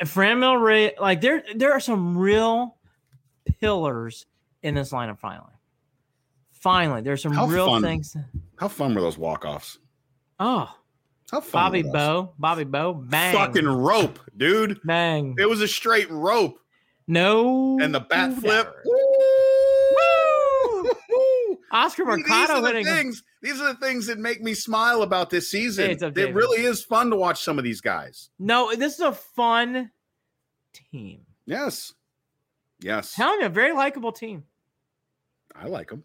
Franmil Reyes, like there are some real pillars in this lineup finally. Finally, there's some things. How fun were those walk-offs? Oh. How fun Bobby Bo, bang. Fucking rope, dude. Bang. It was a straight rope. No. And the bat flip. Woo! Woo! Oscar Mercado hitting. These are the things that make me smile about this season. It really is fun to watch some of these guys. No, this is a fun team. Yes. Tell me, a very likable team. I like them.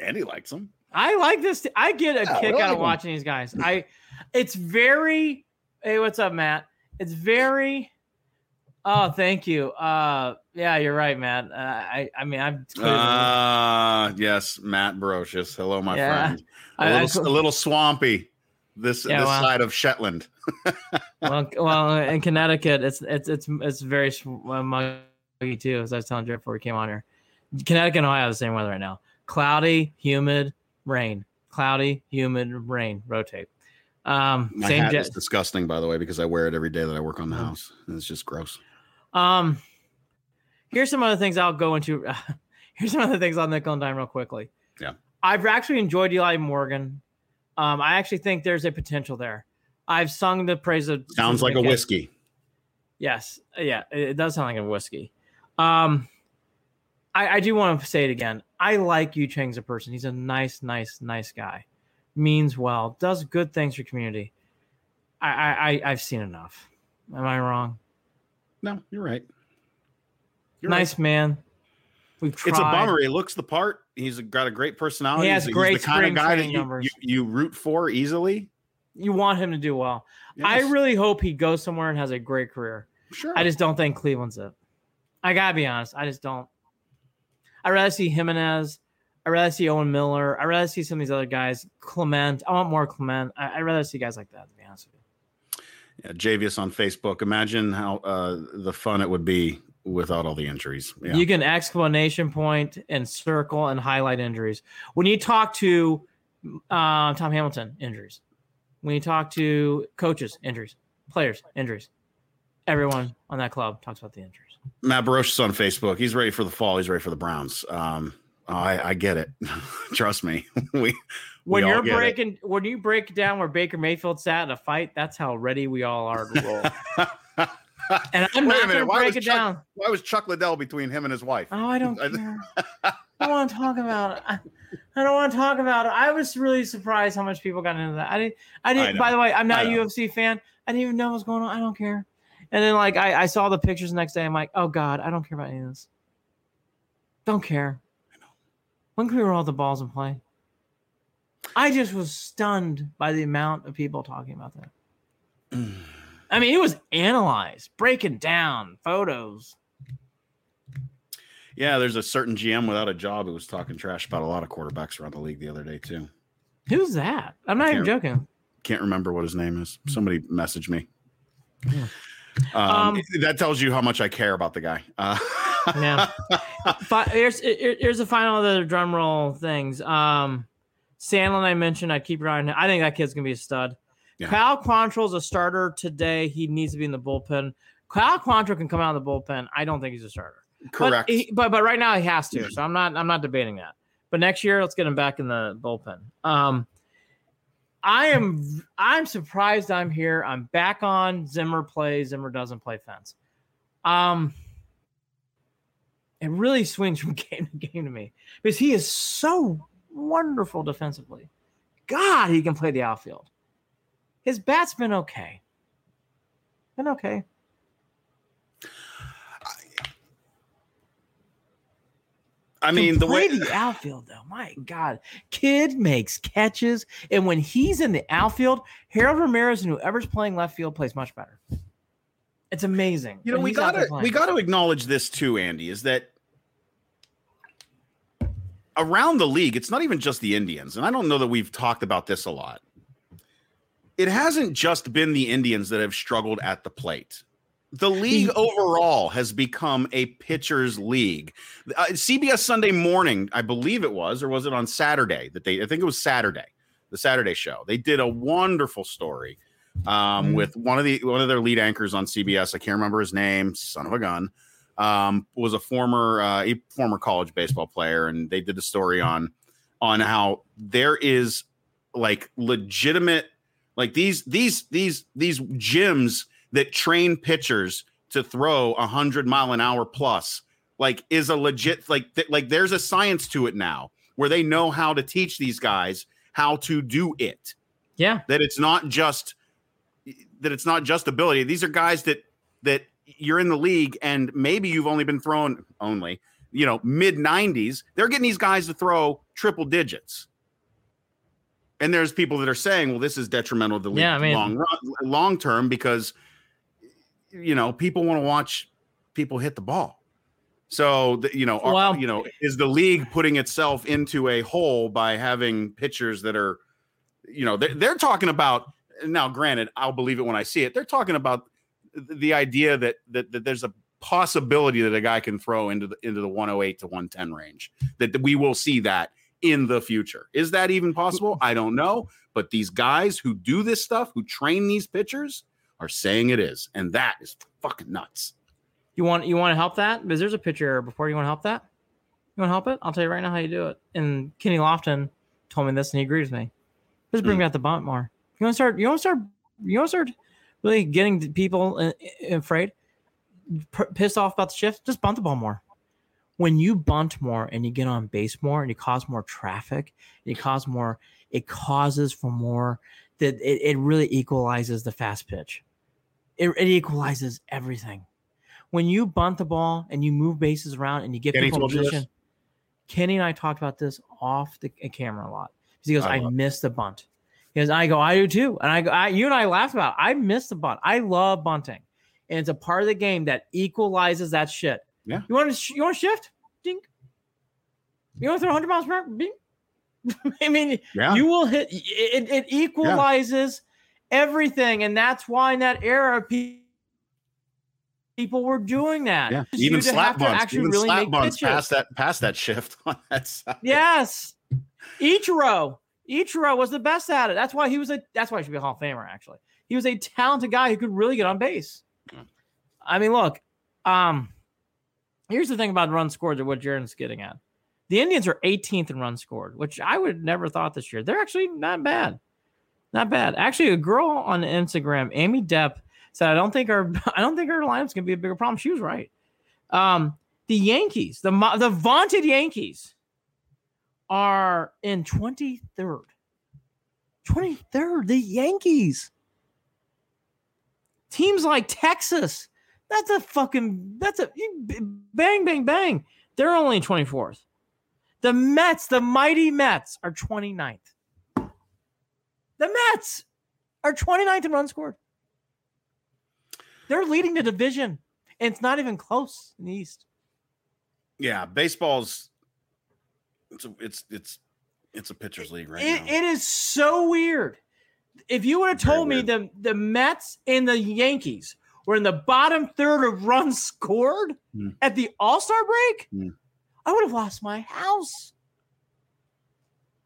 Andy likes them. I like this. I get a kick out of watching these guys. It's very, hey, what's up, Matt? It's very, oh, thank you. Yeah, you're right, Matt. I mean, I'm. Yes, Matt Brocious. Hello, my friend. A little swampy. This side of Shetland. well, in Connecticut, it's very muggy too. As I was telling Jeff before we came on here, Connecticut and Ohio have the same weather right now. Cloudy, humid, rain. Cloudy, humid, rain. Rotate. My same hat is disgusting, by the way, because I wear it every day that I work on the house. And it's just gross. Here's some other things I'll go into. Here's some other things I'll nickel and dime real quickly. Yeah, I've actually enjoyed Eli Morgan. I actually think there's a potential there. I've sung the praise of. Sounds like a whiskey. Yes. Yeah, it does sound like a whiskey. I do want to say it again. I like Yu Chang as a person. He's a nice guy. Means well. Does good things for community. I've seen enough. Am I wrong? No, you're right. Nice man. We've tried. It's a bummer. He looks the part. He's got a great personality. He has great spring training numbers. You root for easily. You want him to do well. Yes. I really hope he goes somewhere and has a great career. Sure. I just don't think Cleveland's it. I gotta be honest. I just don't. I'd rather see Jimenez. I'd rather see Owen Miller. I'd rather see some of these other guys. Clement. I want more Clement. I'd rather see guys like that, to be honest with you. Yeah, Javius on Facebook. Imagine how the fun it would be without all the injuries. Yeah. You can exclamation point and circle and highlight injuries. When you talk to Tom Hamilton, injuries. When you talk to coaches, injuries. Players, injuries. Everyone on that club talks about the injuries. Matt Barocious on Facebook. He's ready for the fall. He's ready for the Browns. I get it. Trust me. When you break down where Baker Mayfield sat in a fight, that's how ready we all are to roll. And I'm not going to break it down. Why was Chuck Liddell between him and his wife? Oh, I don't care. I don't want to talk about it. I don't want to talk about it. I was really surprised how much people got into that. I didn't. By the way, I'm not a UFC fan. I didn't even know what's going on. I don't care. And then, like, I saw the pictures the next day. I'm like, oh, God, I don't care about any of this. Don't care. I know. When can we roll the balls and play? I just was stunned by the amount of people talking about that. I mean, it was analyzed, breaking down photos. Yeah, there's a certain GM without a job who was talking trash about a lot of quarterbacks around the league the other day, too. Who's that? I'm not even joking. Can't remember what his name is. Somebody messaged me. Yeah. That tells you how much I care about the guy. Yeah. Here's the final other drum roll things. Sandlin, I mentioned, I'd keep an eye on him. I think that kid's going to be a stud. Yeah. Kyle Quantrill's a starter today. He needs to be in the bullpen. Kyle Quantrill can come out of the bullpen. I don't think he's a starter. Correct. But right now he has to. So I'm not debating that. But next year, let's get him back in the bullpen. I'm surprised I'm here. I'm back on Zimmer plays. Zimmer doesn't play fence. It really swings from game to game to me because he is so wonderful defensively. God, he can play the outfield. His bat's been okay. been okay. I mean, the way the outfield, though, my God, kid makes catches. And when he's in the outfield, Harold Ramirez and whoever's playing left field plays much better. It's amazing. You know, we gotta acknowledge this too, Andy, is that around the league, it's not even just the Indians. And I don't know that we've talked about this a lot. It hasn't just been the Indians that have struggled at the plate. The league overall has become a pitcher's league. CBS Sunday Morning, I believe it was, or was it on Saturday? I think it was Saturday, the Saturday show. They did a wonderful story with one of their lead anchors on CBS. I can't remember his name. Son of a gun. Was a former college baseball player, and they did a story on how there is like legitimate, like these gyms that train pitchers to throw 100 mile an hour plus, like, is a legit, like there's a science to it now where they know how to teach these guys how to do it. Yeah. That it's not just ability. These are guys that you're in the league and maybe you've only been throwing mid-90s. They're getting these guys to throw triple digits. And there's people that are saying, well, this is detrimental to the league long term because, you know, people want to watch people hit the ball. So, is the league putting itself into a hole by having pitchers that are, they're talking about, now granted, I'll believe it when I see it. They're talking about the idea that there's a possibility that a guy can throw into the 108 to 110 range, that we will see that in the future. Is that even possible? I don't know. But these guys who do this stuff, who train these pitchers, are saying it is, and that is fucking nuts. You want to help that? Because there's a pitcher before. You want to help that? You want to help it? I'll tell you right now how you do it. And Kenny Lofton told me this, and he agrees with me. Just bring out the bunt more. You want to start really getting people afraid, pissed off about the shift. Just bunt the ball more. When you bunt more and you get on base more and you cause more traffic, it causes for more, that it really equalizes the fast pitch. It equalizes everything. When you bunt the ball and you move bases around and you get people in position, Kenny and I talked about this off the camera a lot. He goes, I missed the bunt. He goes, I go, I do too. And I go, you and I laughed about it. I missed the bunt. I love bunting. And it's a part of the game that equalizes that shit. Yeah. You want to shift? Dink. You want to throw 100 miles per hour? Dink. I mean, you will hit. It equalizes everything, and that's why in that era people were doing that. Yeah. Even slap bunts. Past that shift on that side. Yes. Ichiro was the best at it. That's why he should be a Hall of Famer. Actually, he was a talented guy who could really get on base. I mean, look. Here's the thing about runs scored, that what Jaron's getting at. The Indians are 18th in runs scored, which I would have never thought this year. They're actually not bad. Not bad. Actually, a girl on Instagram, Amy Depp, said, I don't think our lineup's going to be a bigger problem. She was right. The Yankees, the vaunted Yankees, are in 23rd. 23rd, the Yankees. Teams like Texas, bang, bang, bang. They're only 24th. The Mets, the mighty Mets, are 29th. The Mets are 29th in runs scored. They're leading the division, and it's not even close in the East. Yeah, baseball's it's a pitcher's league right now. It is so weird. If you would have told me the Mets and the Yankees we're in the bottom third of runs scored at the All-Star break, I would have lost my house.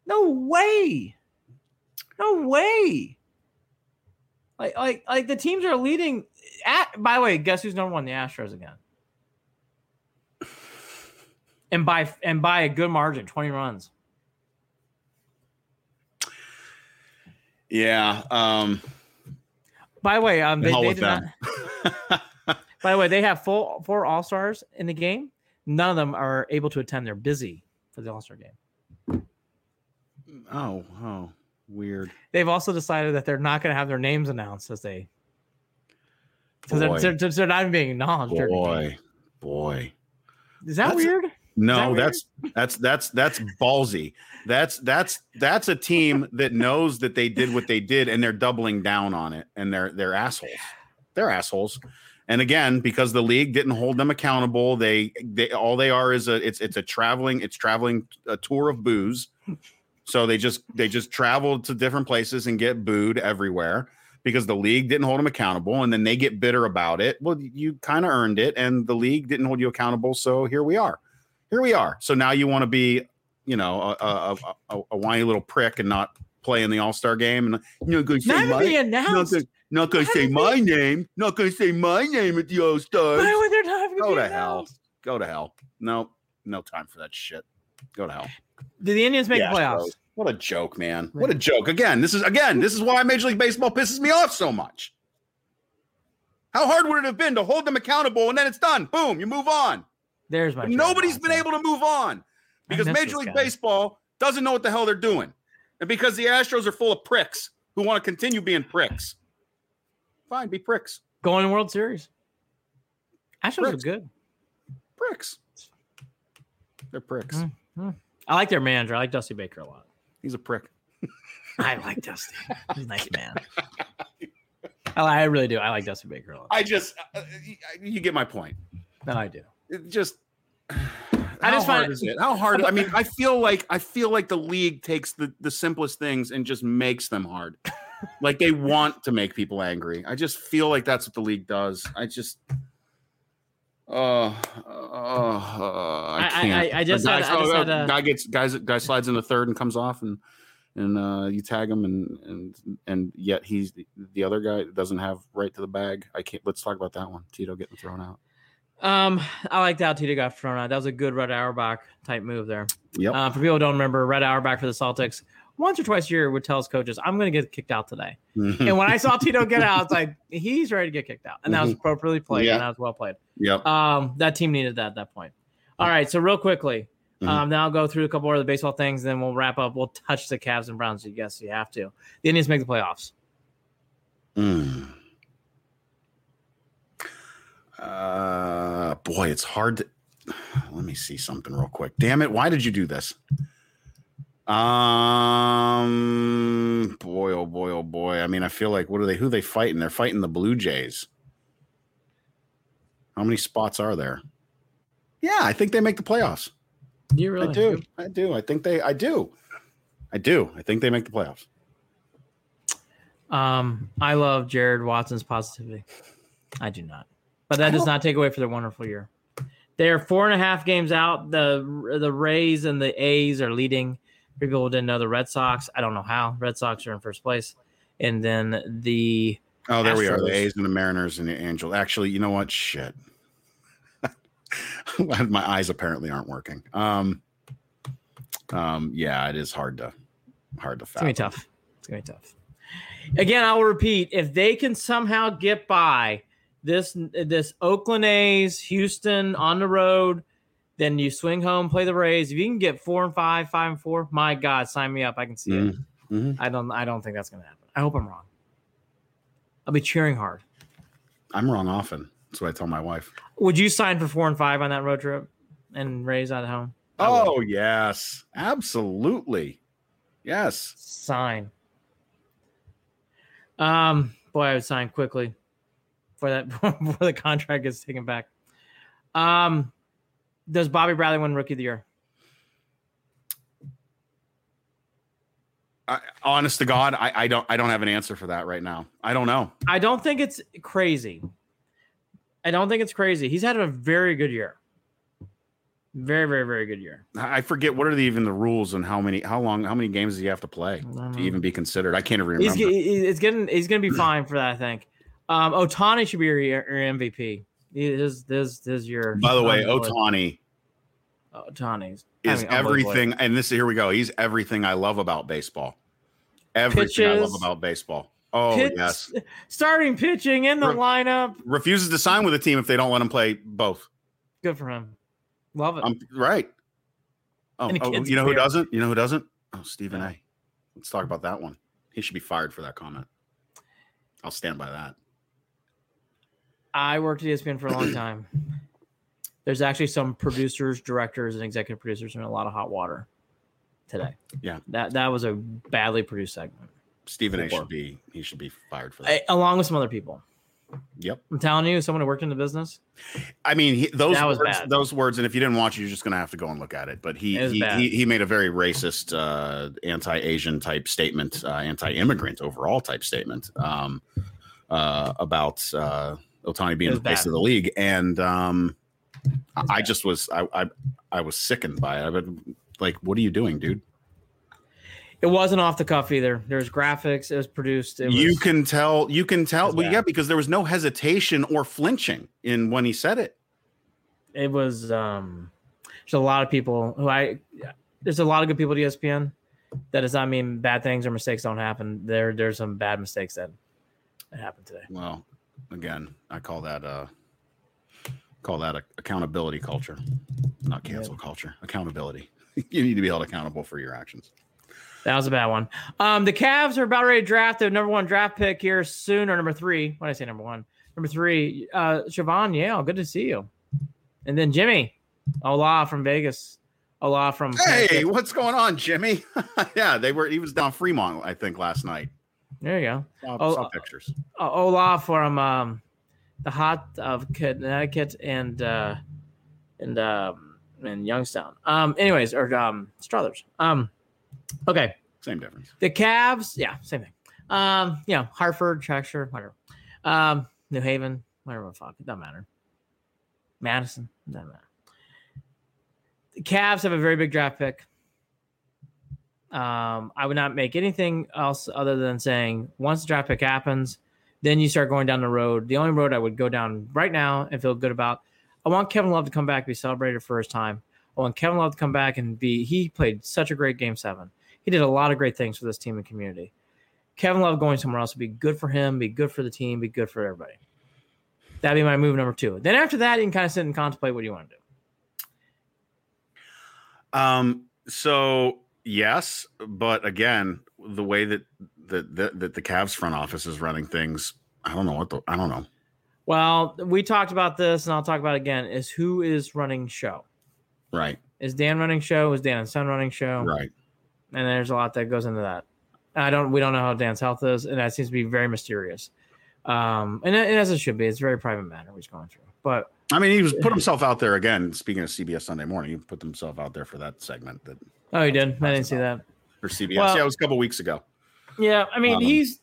No way. Like the teams are leading at, by the way, guess who's number one? The Astros again. And by a good margin, 20 runs. Yeah. By the way, they did not. By the way, they have four All-Stars in the game. None of them are able to attend. They're busy for the All-Star game. Oh, weird. They've also decided that they're not going to have their names announced as they because they're not even being acknowledged. Boy, is that weird? No, that's ballsy. That's a team that knows that they did what they did, and they're doubling down on it, and they're assholes. They're assholes. And again, because the league didn't hold them accountable, they all they are is a traveling tour of booze. So they just travel to different places and get booed everywhere because the league didn't hold them accountable, and then they get bitter about it. Well, you kind of earned it, and the league didn't hold you accountable, so here we are. So now you want to be, a whiny little prick and not play in the All-Star game, and not going to say my name at the All-Stars. Why would they not go to hell? Go to hell. No time for that shit. Go to hell. Did the Indians make the playoffs? Bro. What a joke, man. What a joke. This is why Major League Baseball pisses me off so much. How hard would it have been to hold them accountable, and then it's done? Boom, you move on. There's my nobody's been able to move on because Major League Baseball doesn't know what the hell they're doing. And because the Astros are full of pricks who want to continue being pricks. Fine, be pricks. Going to World Series. Astros are good. Pricks. They're pricks. Mm-hmm. I like their manager. I like Dusty Baker a lot. He's a prick. I like Dusty. He's a nice man. I really do. I like Dusty Baker a lot. You get my point. No, I do. How hard is it? I mean, I feel like the league takes the simplest things and just makes them hard. Like they want to make people angry. I just feel like that's what the league does. I can't. Guy slides in the third and comes off, and you tag him, and yet he's the other guy doesn't have right to the bag. I can't. Let's talk about that one. Tito getting thrown out. I liked how Tito got thrown out. That was a good Red Auerbach type move there. Yep. For people who don't remember, Red Auerbach for the Celtics once or twice a year would tell his coaches, "I'm going to get kicked out today." And when I saw Tito get out, it's like he's ready to get kicked out, and that was appropriately played, and that was well played. Yep. That team needed that at that point. All right, so real quickly, now I'll go through a couple more of the baseball things, and then we'll wrap up. We'll touch the Cavs and Browns. Yes, you have to. The Indians make the playoffs. Boy, it's hard to let me see something real quick. Damn it, why did you do this? Boy. I mean, I feel like who are they fighting? They're fighting the Blue Jays. How many spots are there? Yeah, I think they make the playoffs. You really do. I think they make the playoffs. I love Jared Watson's positivity. I do not. But that does not take away from their wonderful year. They are 4.5 games out. The Rays and the A's are leading. People didn't know the Red Sox. I don't know how. Red Sox are in first place. And then the Astros. We are. The A's and the Mariners and the Angels. Actually, you know what? Shit. My eyes apparently aren't working. Yeah, it is hard to fathom. It's going to be tough. Again, I will repeat. If they can somehow get by this Oakland A's, Houston on the road, then you swing home, play the Rays. If you can get 4-5, 5-4, my God, sign me up. I can see it. Mm-hmm. I don't think that's going to happen. I hope I'm wrong. I'll be cheering hard. I'm wrong often. That's what I tell my wife. Would you sign for 4-5 on that road trip and Rays out of home? Oh, yes. Absolutely. Yes. Sign. Boy, I would sign quickly. Before the contract gets taken back. Does Bobby Bradley win Rookie of the Year? Honest to God, I don't have an answer for that right now. I don't know. I don't think it's crazy. He's had a very good year. Very, very, very good year. I forget what are even the rules and how many games do you have to play to even be considered? I can't even remember. He's going to be fine for that, I think. Ohtani should be your MVP. This year. By the way, Ohtani is everything. And here we go. He's everything I love about baseball. Oh, yes. Starting pitching in the lineup. Refuses to sign with a team if they don't let him play both. Good for him. Love it. Right. Who doesn't? You know who doesn't? Oh, Stephen A. Let's talk about that one. He should be fired for that comment. I'll stand by that. I worked at ESPN for a long time. There's actually some producers, directors, and executive producers in a lot of hot water today. Yeah, that was a badly produced segment. Stephen A. should be fired for that, along with some other people. Yep, I'm telling you, someone who worked in the business. I mean, those words, and if you didn't watch it, you're just going to have to go and look at it. But he made a very racist, anti-Asian type statement, anti-immigrant overall type statement about Ohtani being the face of the league, and I was sickened by it. But like, what are you doing, dude? It wasn't off the cuff either. There's graphics. It was produced. You can tell. Well, yeah, because there was no hesitation or flinching in when he said it. It was. There's a lot of people There's a lot of good people at ESPN. That does not mean bad things or mistakes don't happen. There's some bad mistakes that happened today. Well, again, I call that accountability culture, not cancel culture. Accountability. You need to be held accountable for your actions. That was a bad one. The Cavs are about ready to draft their number one draft pick here soon, or number three. When I say number one, number three, Siobhan Yale, good to see you. And then Jimmy, hola from Vegas. Hola from Hey, what's going on, Jimmy? Yeah, he was down Fremont, I think, last night. There you go. Saw pictures. Hola from the hot of Connecticut and Youngstown. Anyways, or Struthers. Okay. Same difference. The Cavs, yeah, same thing. Hartford, Cheshire, whatever. New Haven, whatever the fuck. It doesn't matter. Madison, doesn't matter. The Cavs have a very big draft pick. I would not make anything else other than saying once the draft pick happens, then you start going down the road. The only road I would go down right now and feel good about, I want Kevin Love to come back and be celebrated for his time. I want Kevin Love to come back and he played such a great Game 7. He did a lot of great things for this team and community. Kevin Love going somewhere else would be good for him, be good for the team, be good for everybody. That'd be my move number 2. Then after that, you can kind of sit and contemplate what you want to do. So yes, but again, the way that the Cavs front office is running things, I don't know. Well, we talked about this, and I'll talk about it again. Is who is running show? Right. Is Dan running show? Is Dan and Son running show? Right. And there's a lot that goes into that. We don't know how Dan's health is, and that seems to be very mysterious. And as it should be, it's a very private matter he's going through. But I mean, he put himself out there again. Speaking of CBS Sunday Morning, he put himself out there for that segment. Oh, he did. I didn't see that. For CBS, it was a couple weeks ago. Yeah, I mean, he's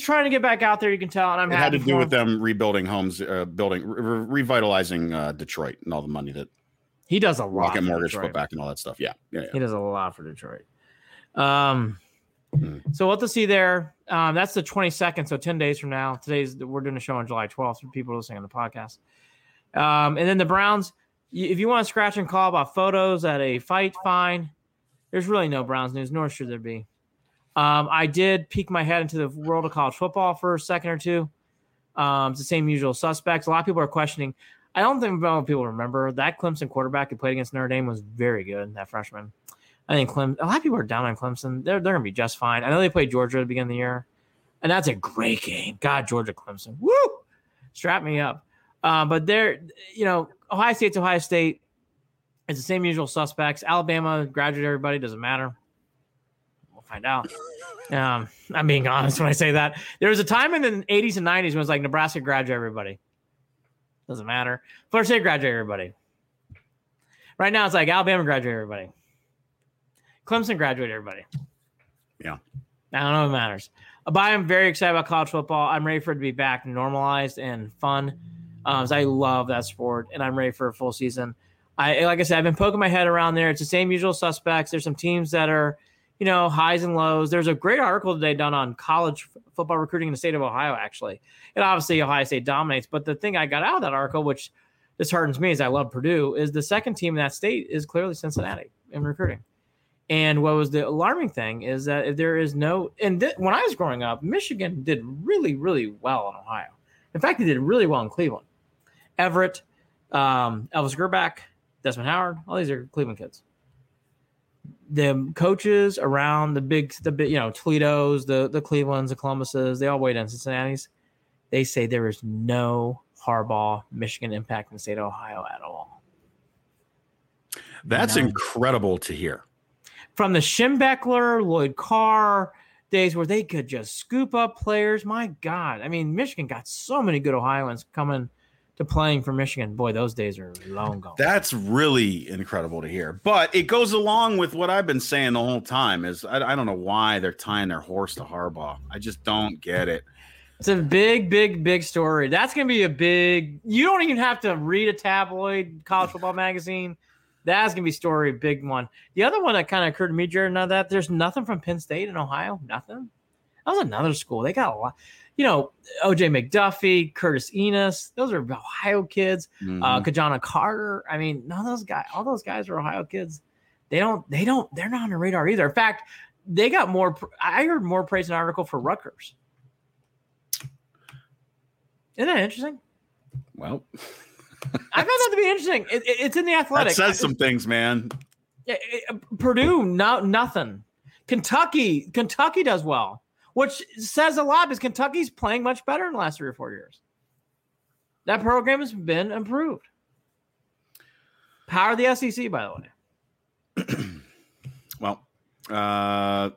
trying to get back out there. You can tell, and it happy. It had to do with them rebuilding homes, revitalizing Detroit, and all the money that. He does a lot. Rocket mortgage put back and all that stuff. Yeah. He does a lot for Detroit. So we'll have to see there. That's the 22nd. So 10 days from now, we're doing a show on July 12th for people listening on the podcast. And then the Browns, if you want to scratch and call about photos at a fight, fine. There's really no Browns news, nor should there be. I did peek my head into the world of college football for a second or two. It's the same usual suspects. A lot of people are questioning. I don't think people remember that Clemson quarterback who played against Notre Dame was very good, that freshman. I think a lot of people are down on Clemson. They're going to be just fine. I know they played Georgia at the beginning of the year, and that's a great game. God, Georgia, Clemson. Woo! Strap me up. But Ohio State's Ohio State. It's the same usual suspects. Alabama graduated everybody. Doesn't matter. We'll find out. I'm being honest when I say that. There was a time in the 80s and 90s when it was like Nebraska graduated everybody. Doesn't matter. Florida State graduated everybody. Right now, it's like Alabama graduated everybody. Clemson graduated everybody. Yeah. I don't know if it matters. But I'm very excited about college football. I'm ready for it to be back normalized and fun. So I love that sport, and I'm ready for a full season. Like I said, I've been poking my head around there. It's the same usual suspects. There's some teams that are, highs and lows. There's a great article today done on college football recruiting in the state of Ohio, actually. And obviously Ohio State dominates. But the thing I got out of that article, which disheartens me as I love Purdue, is the second team in that state is clearly Cincinnati in recruiting. And what was the alarming thing is that if there is no – and when I was growing up, Michigan did really, really well in Ohio. In fact, they did really well in Cleveland. Everett, Elvis Grbac, Desmond Howard, all these are Cleveland kids. The coaches around the big Toledo's, the Cleveland's, the Columbuses, they all weighed in Cincinnati's. They say there is no Harbaugh, Michigan impact in the state of Ohio at all. That's incredible to hear. From the Schembechler, Lloyd Carr days where they could just scoop up players. My God. I mean, Michigan got so many good Ohioans coming to playing for Michigan. Boy, those days are long gone. That's really incredible to hear. But it goes along with what I've been saying the whole time is I don't know why they're tying their horse to Harbaugh. I just don't get it. It's a big, big, big story. That's going to be a big – you don't even have to read a tabloid college football magazine. That's going to be a story, big one. The other one that kind of occurred to me, Jared, now that there's nothing from Penn State in Ohio, nothing. That was another school. They got a lot. You know, O.J. McDuffie, Curtis Enos, those are Ohio kids. Mm-hmm. Kajana Carter. I mean, all those guys are Ohio kids. They're not on the radar either. In fact, they got more – I heard more praise in an article for Rutgers. Isn't that interesting? Well, I found that to be interesting. It's in the Athletic. It says some things, man. Purdue, nothing. Kentucky does well, which says a lot because Kentucky's playing much better in the last 3 or 4 years. That program has been improved. Power of the SEC, by the way. Well,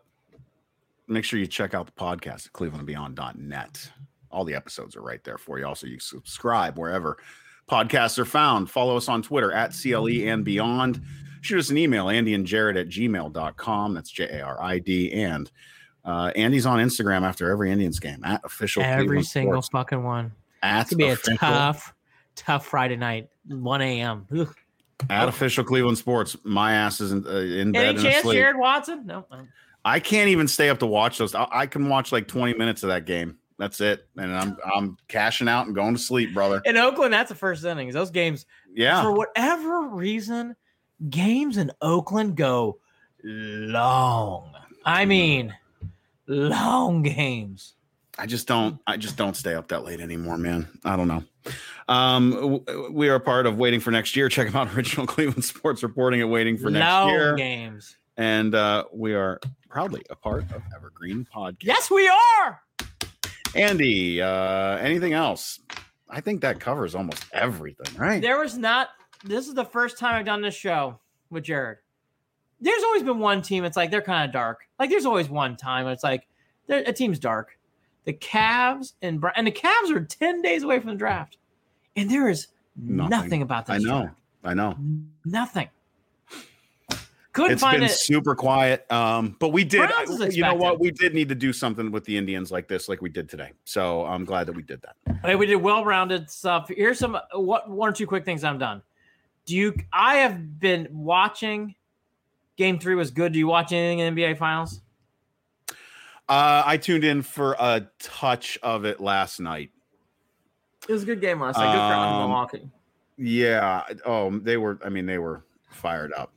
make sure you check out the podcast at clevelandbeyond.net. All the episodes are right there for you. Also, you subscribe wherever podcasts are found. Follow us on Twitter at CLE and Beyond. Shoot us an email, andyandjared@gmail.com. That's JARID. And Andy's on Instagram after every Indians game at official. Every single sports. Fucking one. It's going to be a tough Friday night, 1 a.m. Ugh. At official Cleveland Sports. My ass is in bed. Any chance, Jared Watson? No. I can't even stay up to watch those. I can watch like 20 minutes of that game. That's it. And I'm cashing out and going to sleep, brother. In Oakland, that's the first innings. Those games, for whatever reason, games in Oakland go long. I mean, long games. I just don't stay up that late anymore, man. I don't know. We are a part of Waiting for Next Year. Check out original Cleveland Sports reporting at Waiting for Next Year. Long games. And we are proudly a part of Evergreen Podcast. Yes, we are. Andy, anything else? I think that covers almost everything, right? This is the first time I've done this show with Jared. There's always been one team. It's like, they're kind of dark. Like there's always one time. It's like a team's dark. The Cavs and the Cavs are 10 days away from the draft. And there is nothing about this. I know. Nothing. It's been super quiet, but we did. You know what? We did need to do something with the Indians like this, like we did today. So I'm glad that we did that. Hey, we did well-rounded stuff. Here's one or two quick things. I'm done. I have been watching. Game 3 was good. Do you watch anything in NBA Finals? I tuned in for a touch of it last night. It was a good game last night. Good crowd in Milwaukee. Yeah. Oh, they were fired up.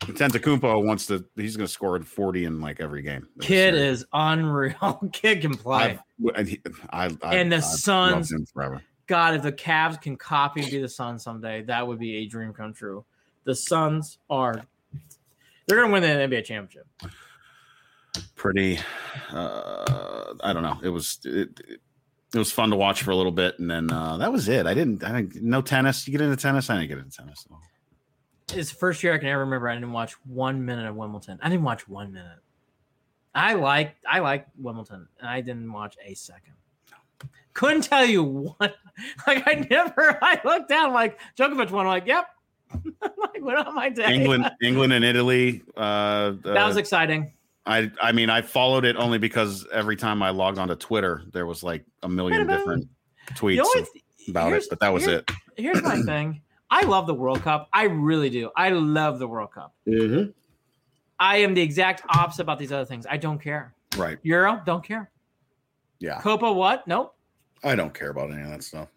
Antetokounmpo he's going to score 40 in like every game. Kid is unreal. Kid can play. The Suns, God, if the Cavs can copy and be the Suns someday, that would be a dream come true. The Suns they're going to win the NBA championship. Pretty, I don't know. It was fun to watch for a little bit, and then that was it. I didn't. No tennis. You get into tennis? I didn't get into tennis at all. It's the first year I can ever remember I didn't watch 1 minute of Wimbledon. I like Wimbledon, and I didn't watch a second. Couldn't tell you what. Like I looked down like Djokovic won. I'm like, yep. Like went on my day. England and Italy. That was exciting. I mean, I followed it only because every time I logged onto Twitter, there was like a million different tweets about it, but that was it. Here's my thing. I love the World Cup. I really do. I love the World Cup. Mm-hmm. I am the exact opposite about these other things. I don't care. Right. Euro, don't care. Yeah. Copa, what? Nope. I don't care about any of that stuff.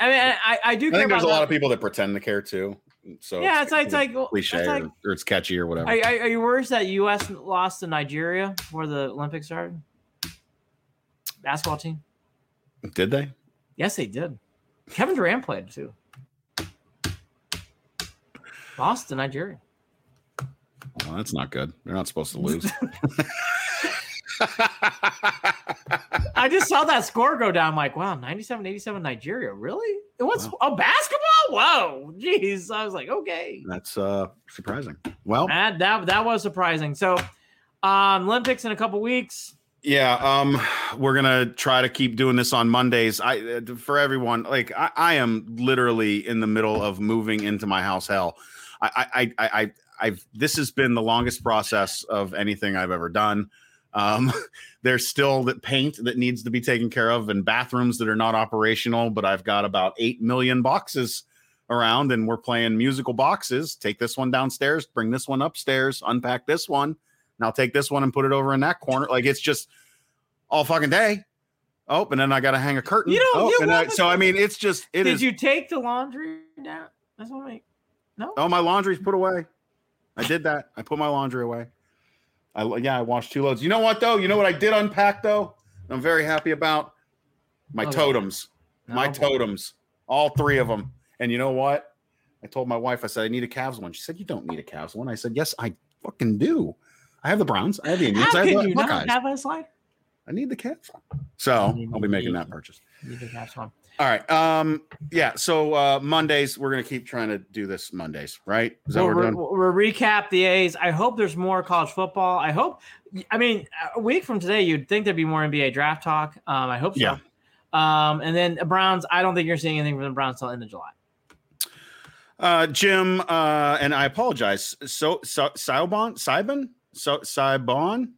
I mean, I do care about I think there's a lot of people that pretend to care, too. So yeah, it's like cliche or it's catchy or whatever. Are you worried that U.S. lost to Nigeria before the Olympics started? Basketball team. Did they? Yes, they did. Kevin Durant played too. Lost to Nigeria. Well, that's not good. They're not supposed to lose. I just saw that score go down. I'm like, wow, 97-87 Nigeria. Really? What's a basketball? Whoa, geez. I was like, okay. That's surprising. Well, that was surprising. So Olympics in a couple weeks. Yeah, we're gonna try to keep doing this on Mondays. For everyone, like I am literally in the middle of moving into my house hell. This has been the longest process of anything I've ever done. There's still the paint that needs to be taken care of and bathrooms that are not operational, but I've got about 8 million boxes around, and we're playing musical boxes. Take this one downstairs, bring this one upstairs, unpack this one. And I'll take this one and put it over in that corner. Like, it's just all fucking day. Oh, and then I got to hang a curtain. It's just. Did you take the laundry down? That's what I. No. Oh, my laundry's put away. I did that. I put my laundry away. I washed 2 loads. You know what though? You know what I did unpack though? I'm very happy about my totems. No, my totems, all 3 of them. And you know what? I told my wife. I said I need a Cavs one. She said you don't need a Cavs one. I said yes, I fucking do. I have the Browns. I have the Indians. I have the Buckeyes. Have a slide? I need the Cavs. So I'll be making that purchase. Need the Cavs one. All right. Yeah. So Mondays, we're gonna keep trying to do this Mondays, right? Is that what we're doing? We'll recap the A's. I hope there's more college football. A week from today, you'd think there'd be more NBA draft talk. I hope so. Yeah. And then Browns. I don't think you're seeing anything from the Browns till end of July. Jim, and I apologize. So Saibon. So Saibon,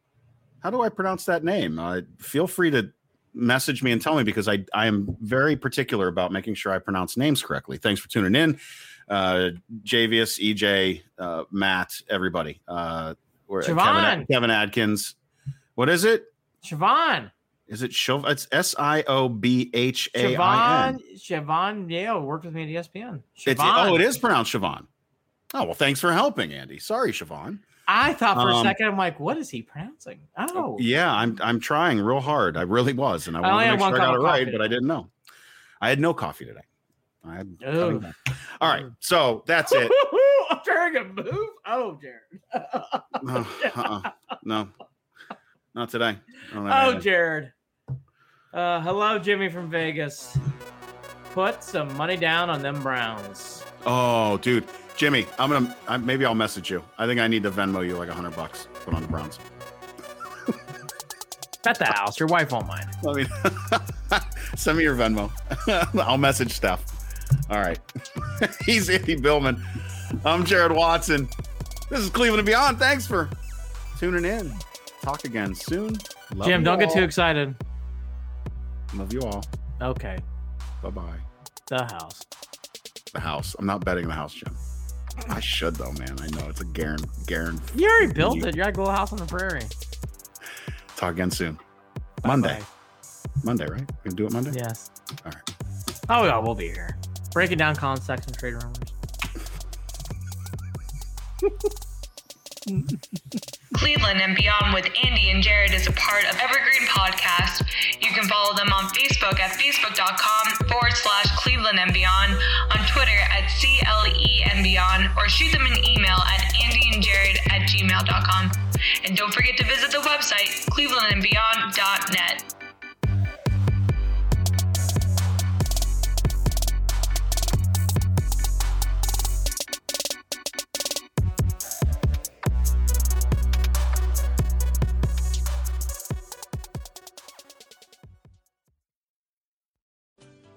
how do I pronounce that name? Feel free to message me and tell me, because I am very particular about making sure I pronounce names correctly. Thanks for tuning in. Javius, EJ, Matt, everybody. Kevin Adkins. What is it? Siobhan. Is it Siobhan? It's Siobhan. Siobhan Yale worked with me at ESPN. It is pronounced Siobhan. Oh, well, thanks for helping, Andy. Sorry, Siobhan. I thought for a second, I'm like, what is he pronouncing? Oh, yeah, I'm trying real hard. I really was, and I wanted to make sure I got it right, but I didn't know. I had no coffee today. All right, so that's it. I'm trying to move. Oh, Jared. No, not today. Oh, Jared. Hello, Jimmy from Vegas. Put some money down on them Browns. Oh, dude. Jimmy, maybe I'll message you. I think I need to Venmo you like $100. Put on the Browns. Bet the house. Your wife won't mind. Send me your Venmo. I'll message Steph. All right. He's Andy Billman. I'm Jared Watson. This is Cleveland and Beyond. Thanks for tuning in. Talk again soon. Love Jim, don't get too excited. Love you all. Okay. Bye-bye. The house. I'm not betting the house, Jim. I should though, man. I know it's a Garen. You already built it. You got a little house on the prairie. Talk again soon. Bye Monday. Bye. Monday, right? We can do it Monday? Yes. All right. Oh yeah, we'll be here. Breaking down Colin Sexton trade rumors. Cleveland and Beyond with Andy and Jared is a part of Evergreen Podcast. You can follow them on Facebook at facebook.com/Cleveland and Beyond, on Twitter at CLE and Beyond, or shoot them an email at andyandjared@gmail.com. And don't forget to visit the website, clevelandandbeyond.net.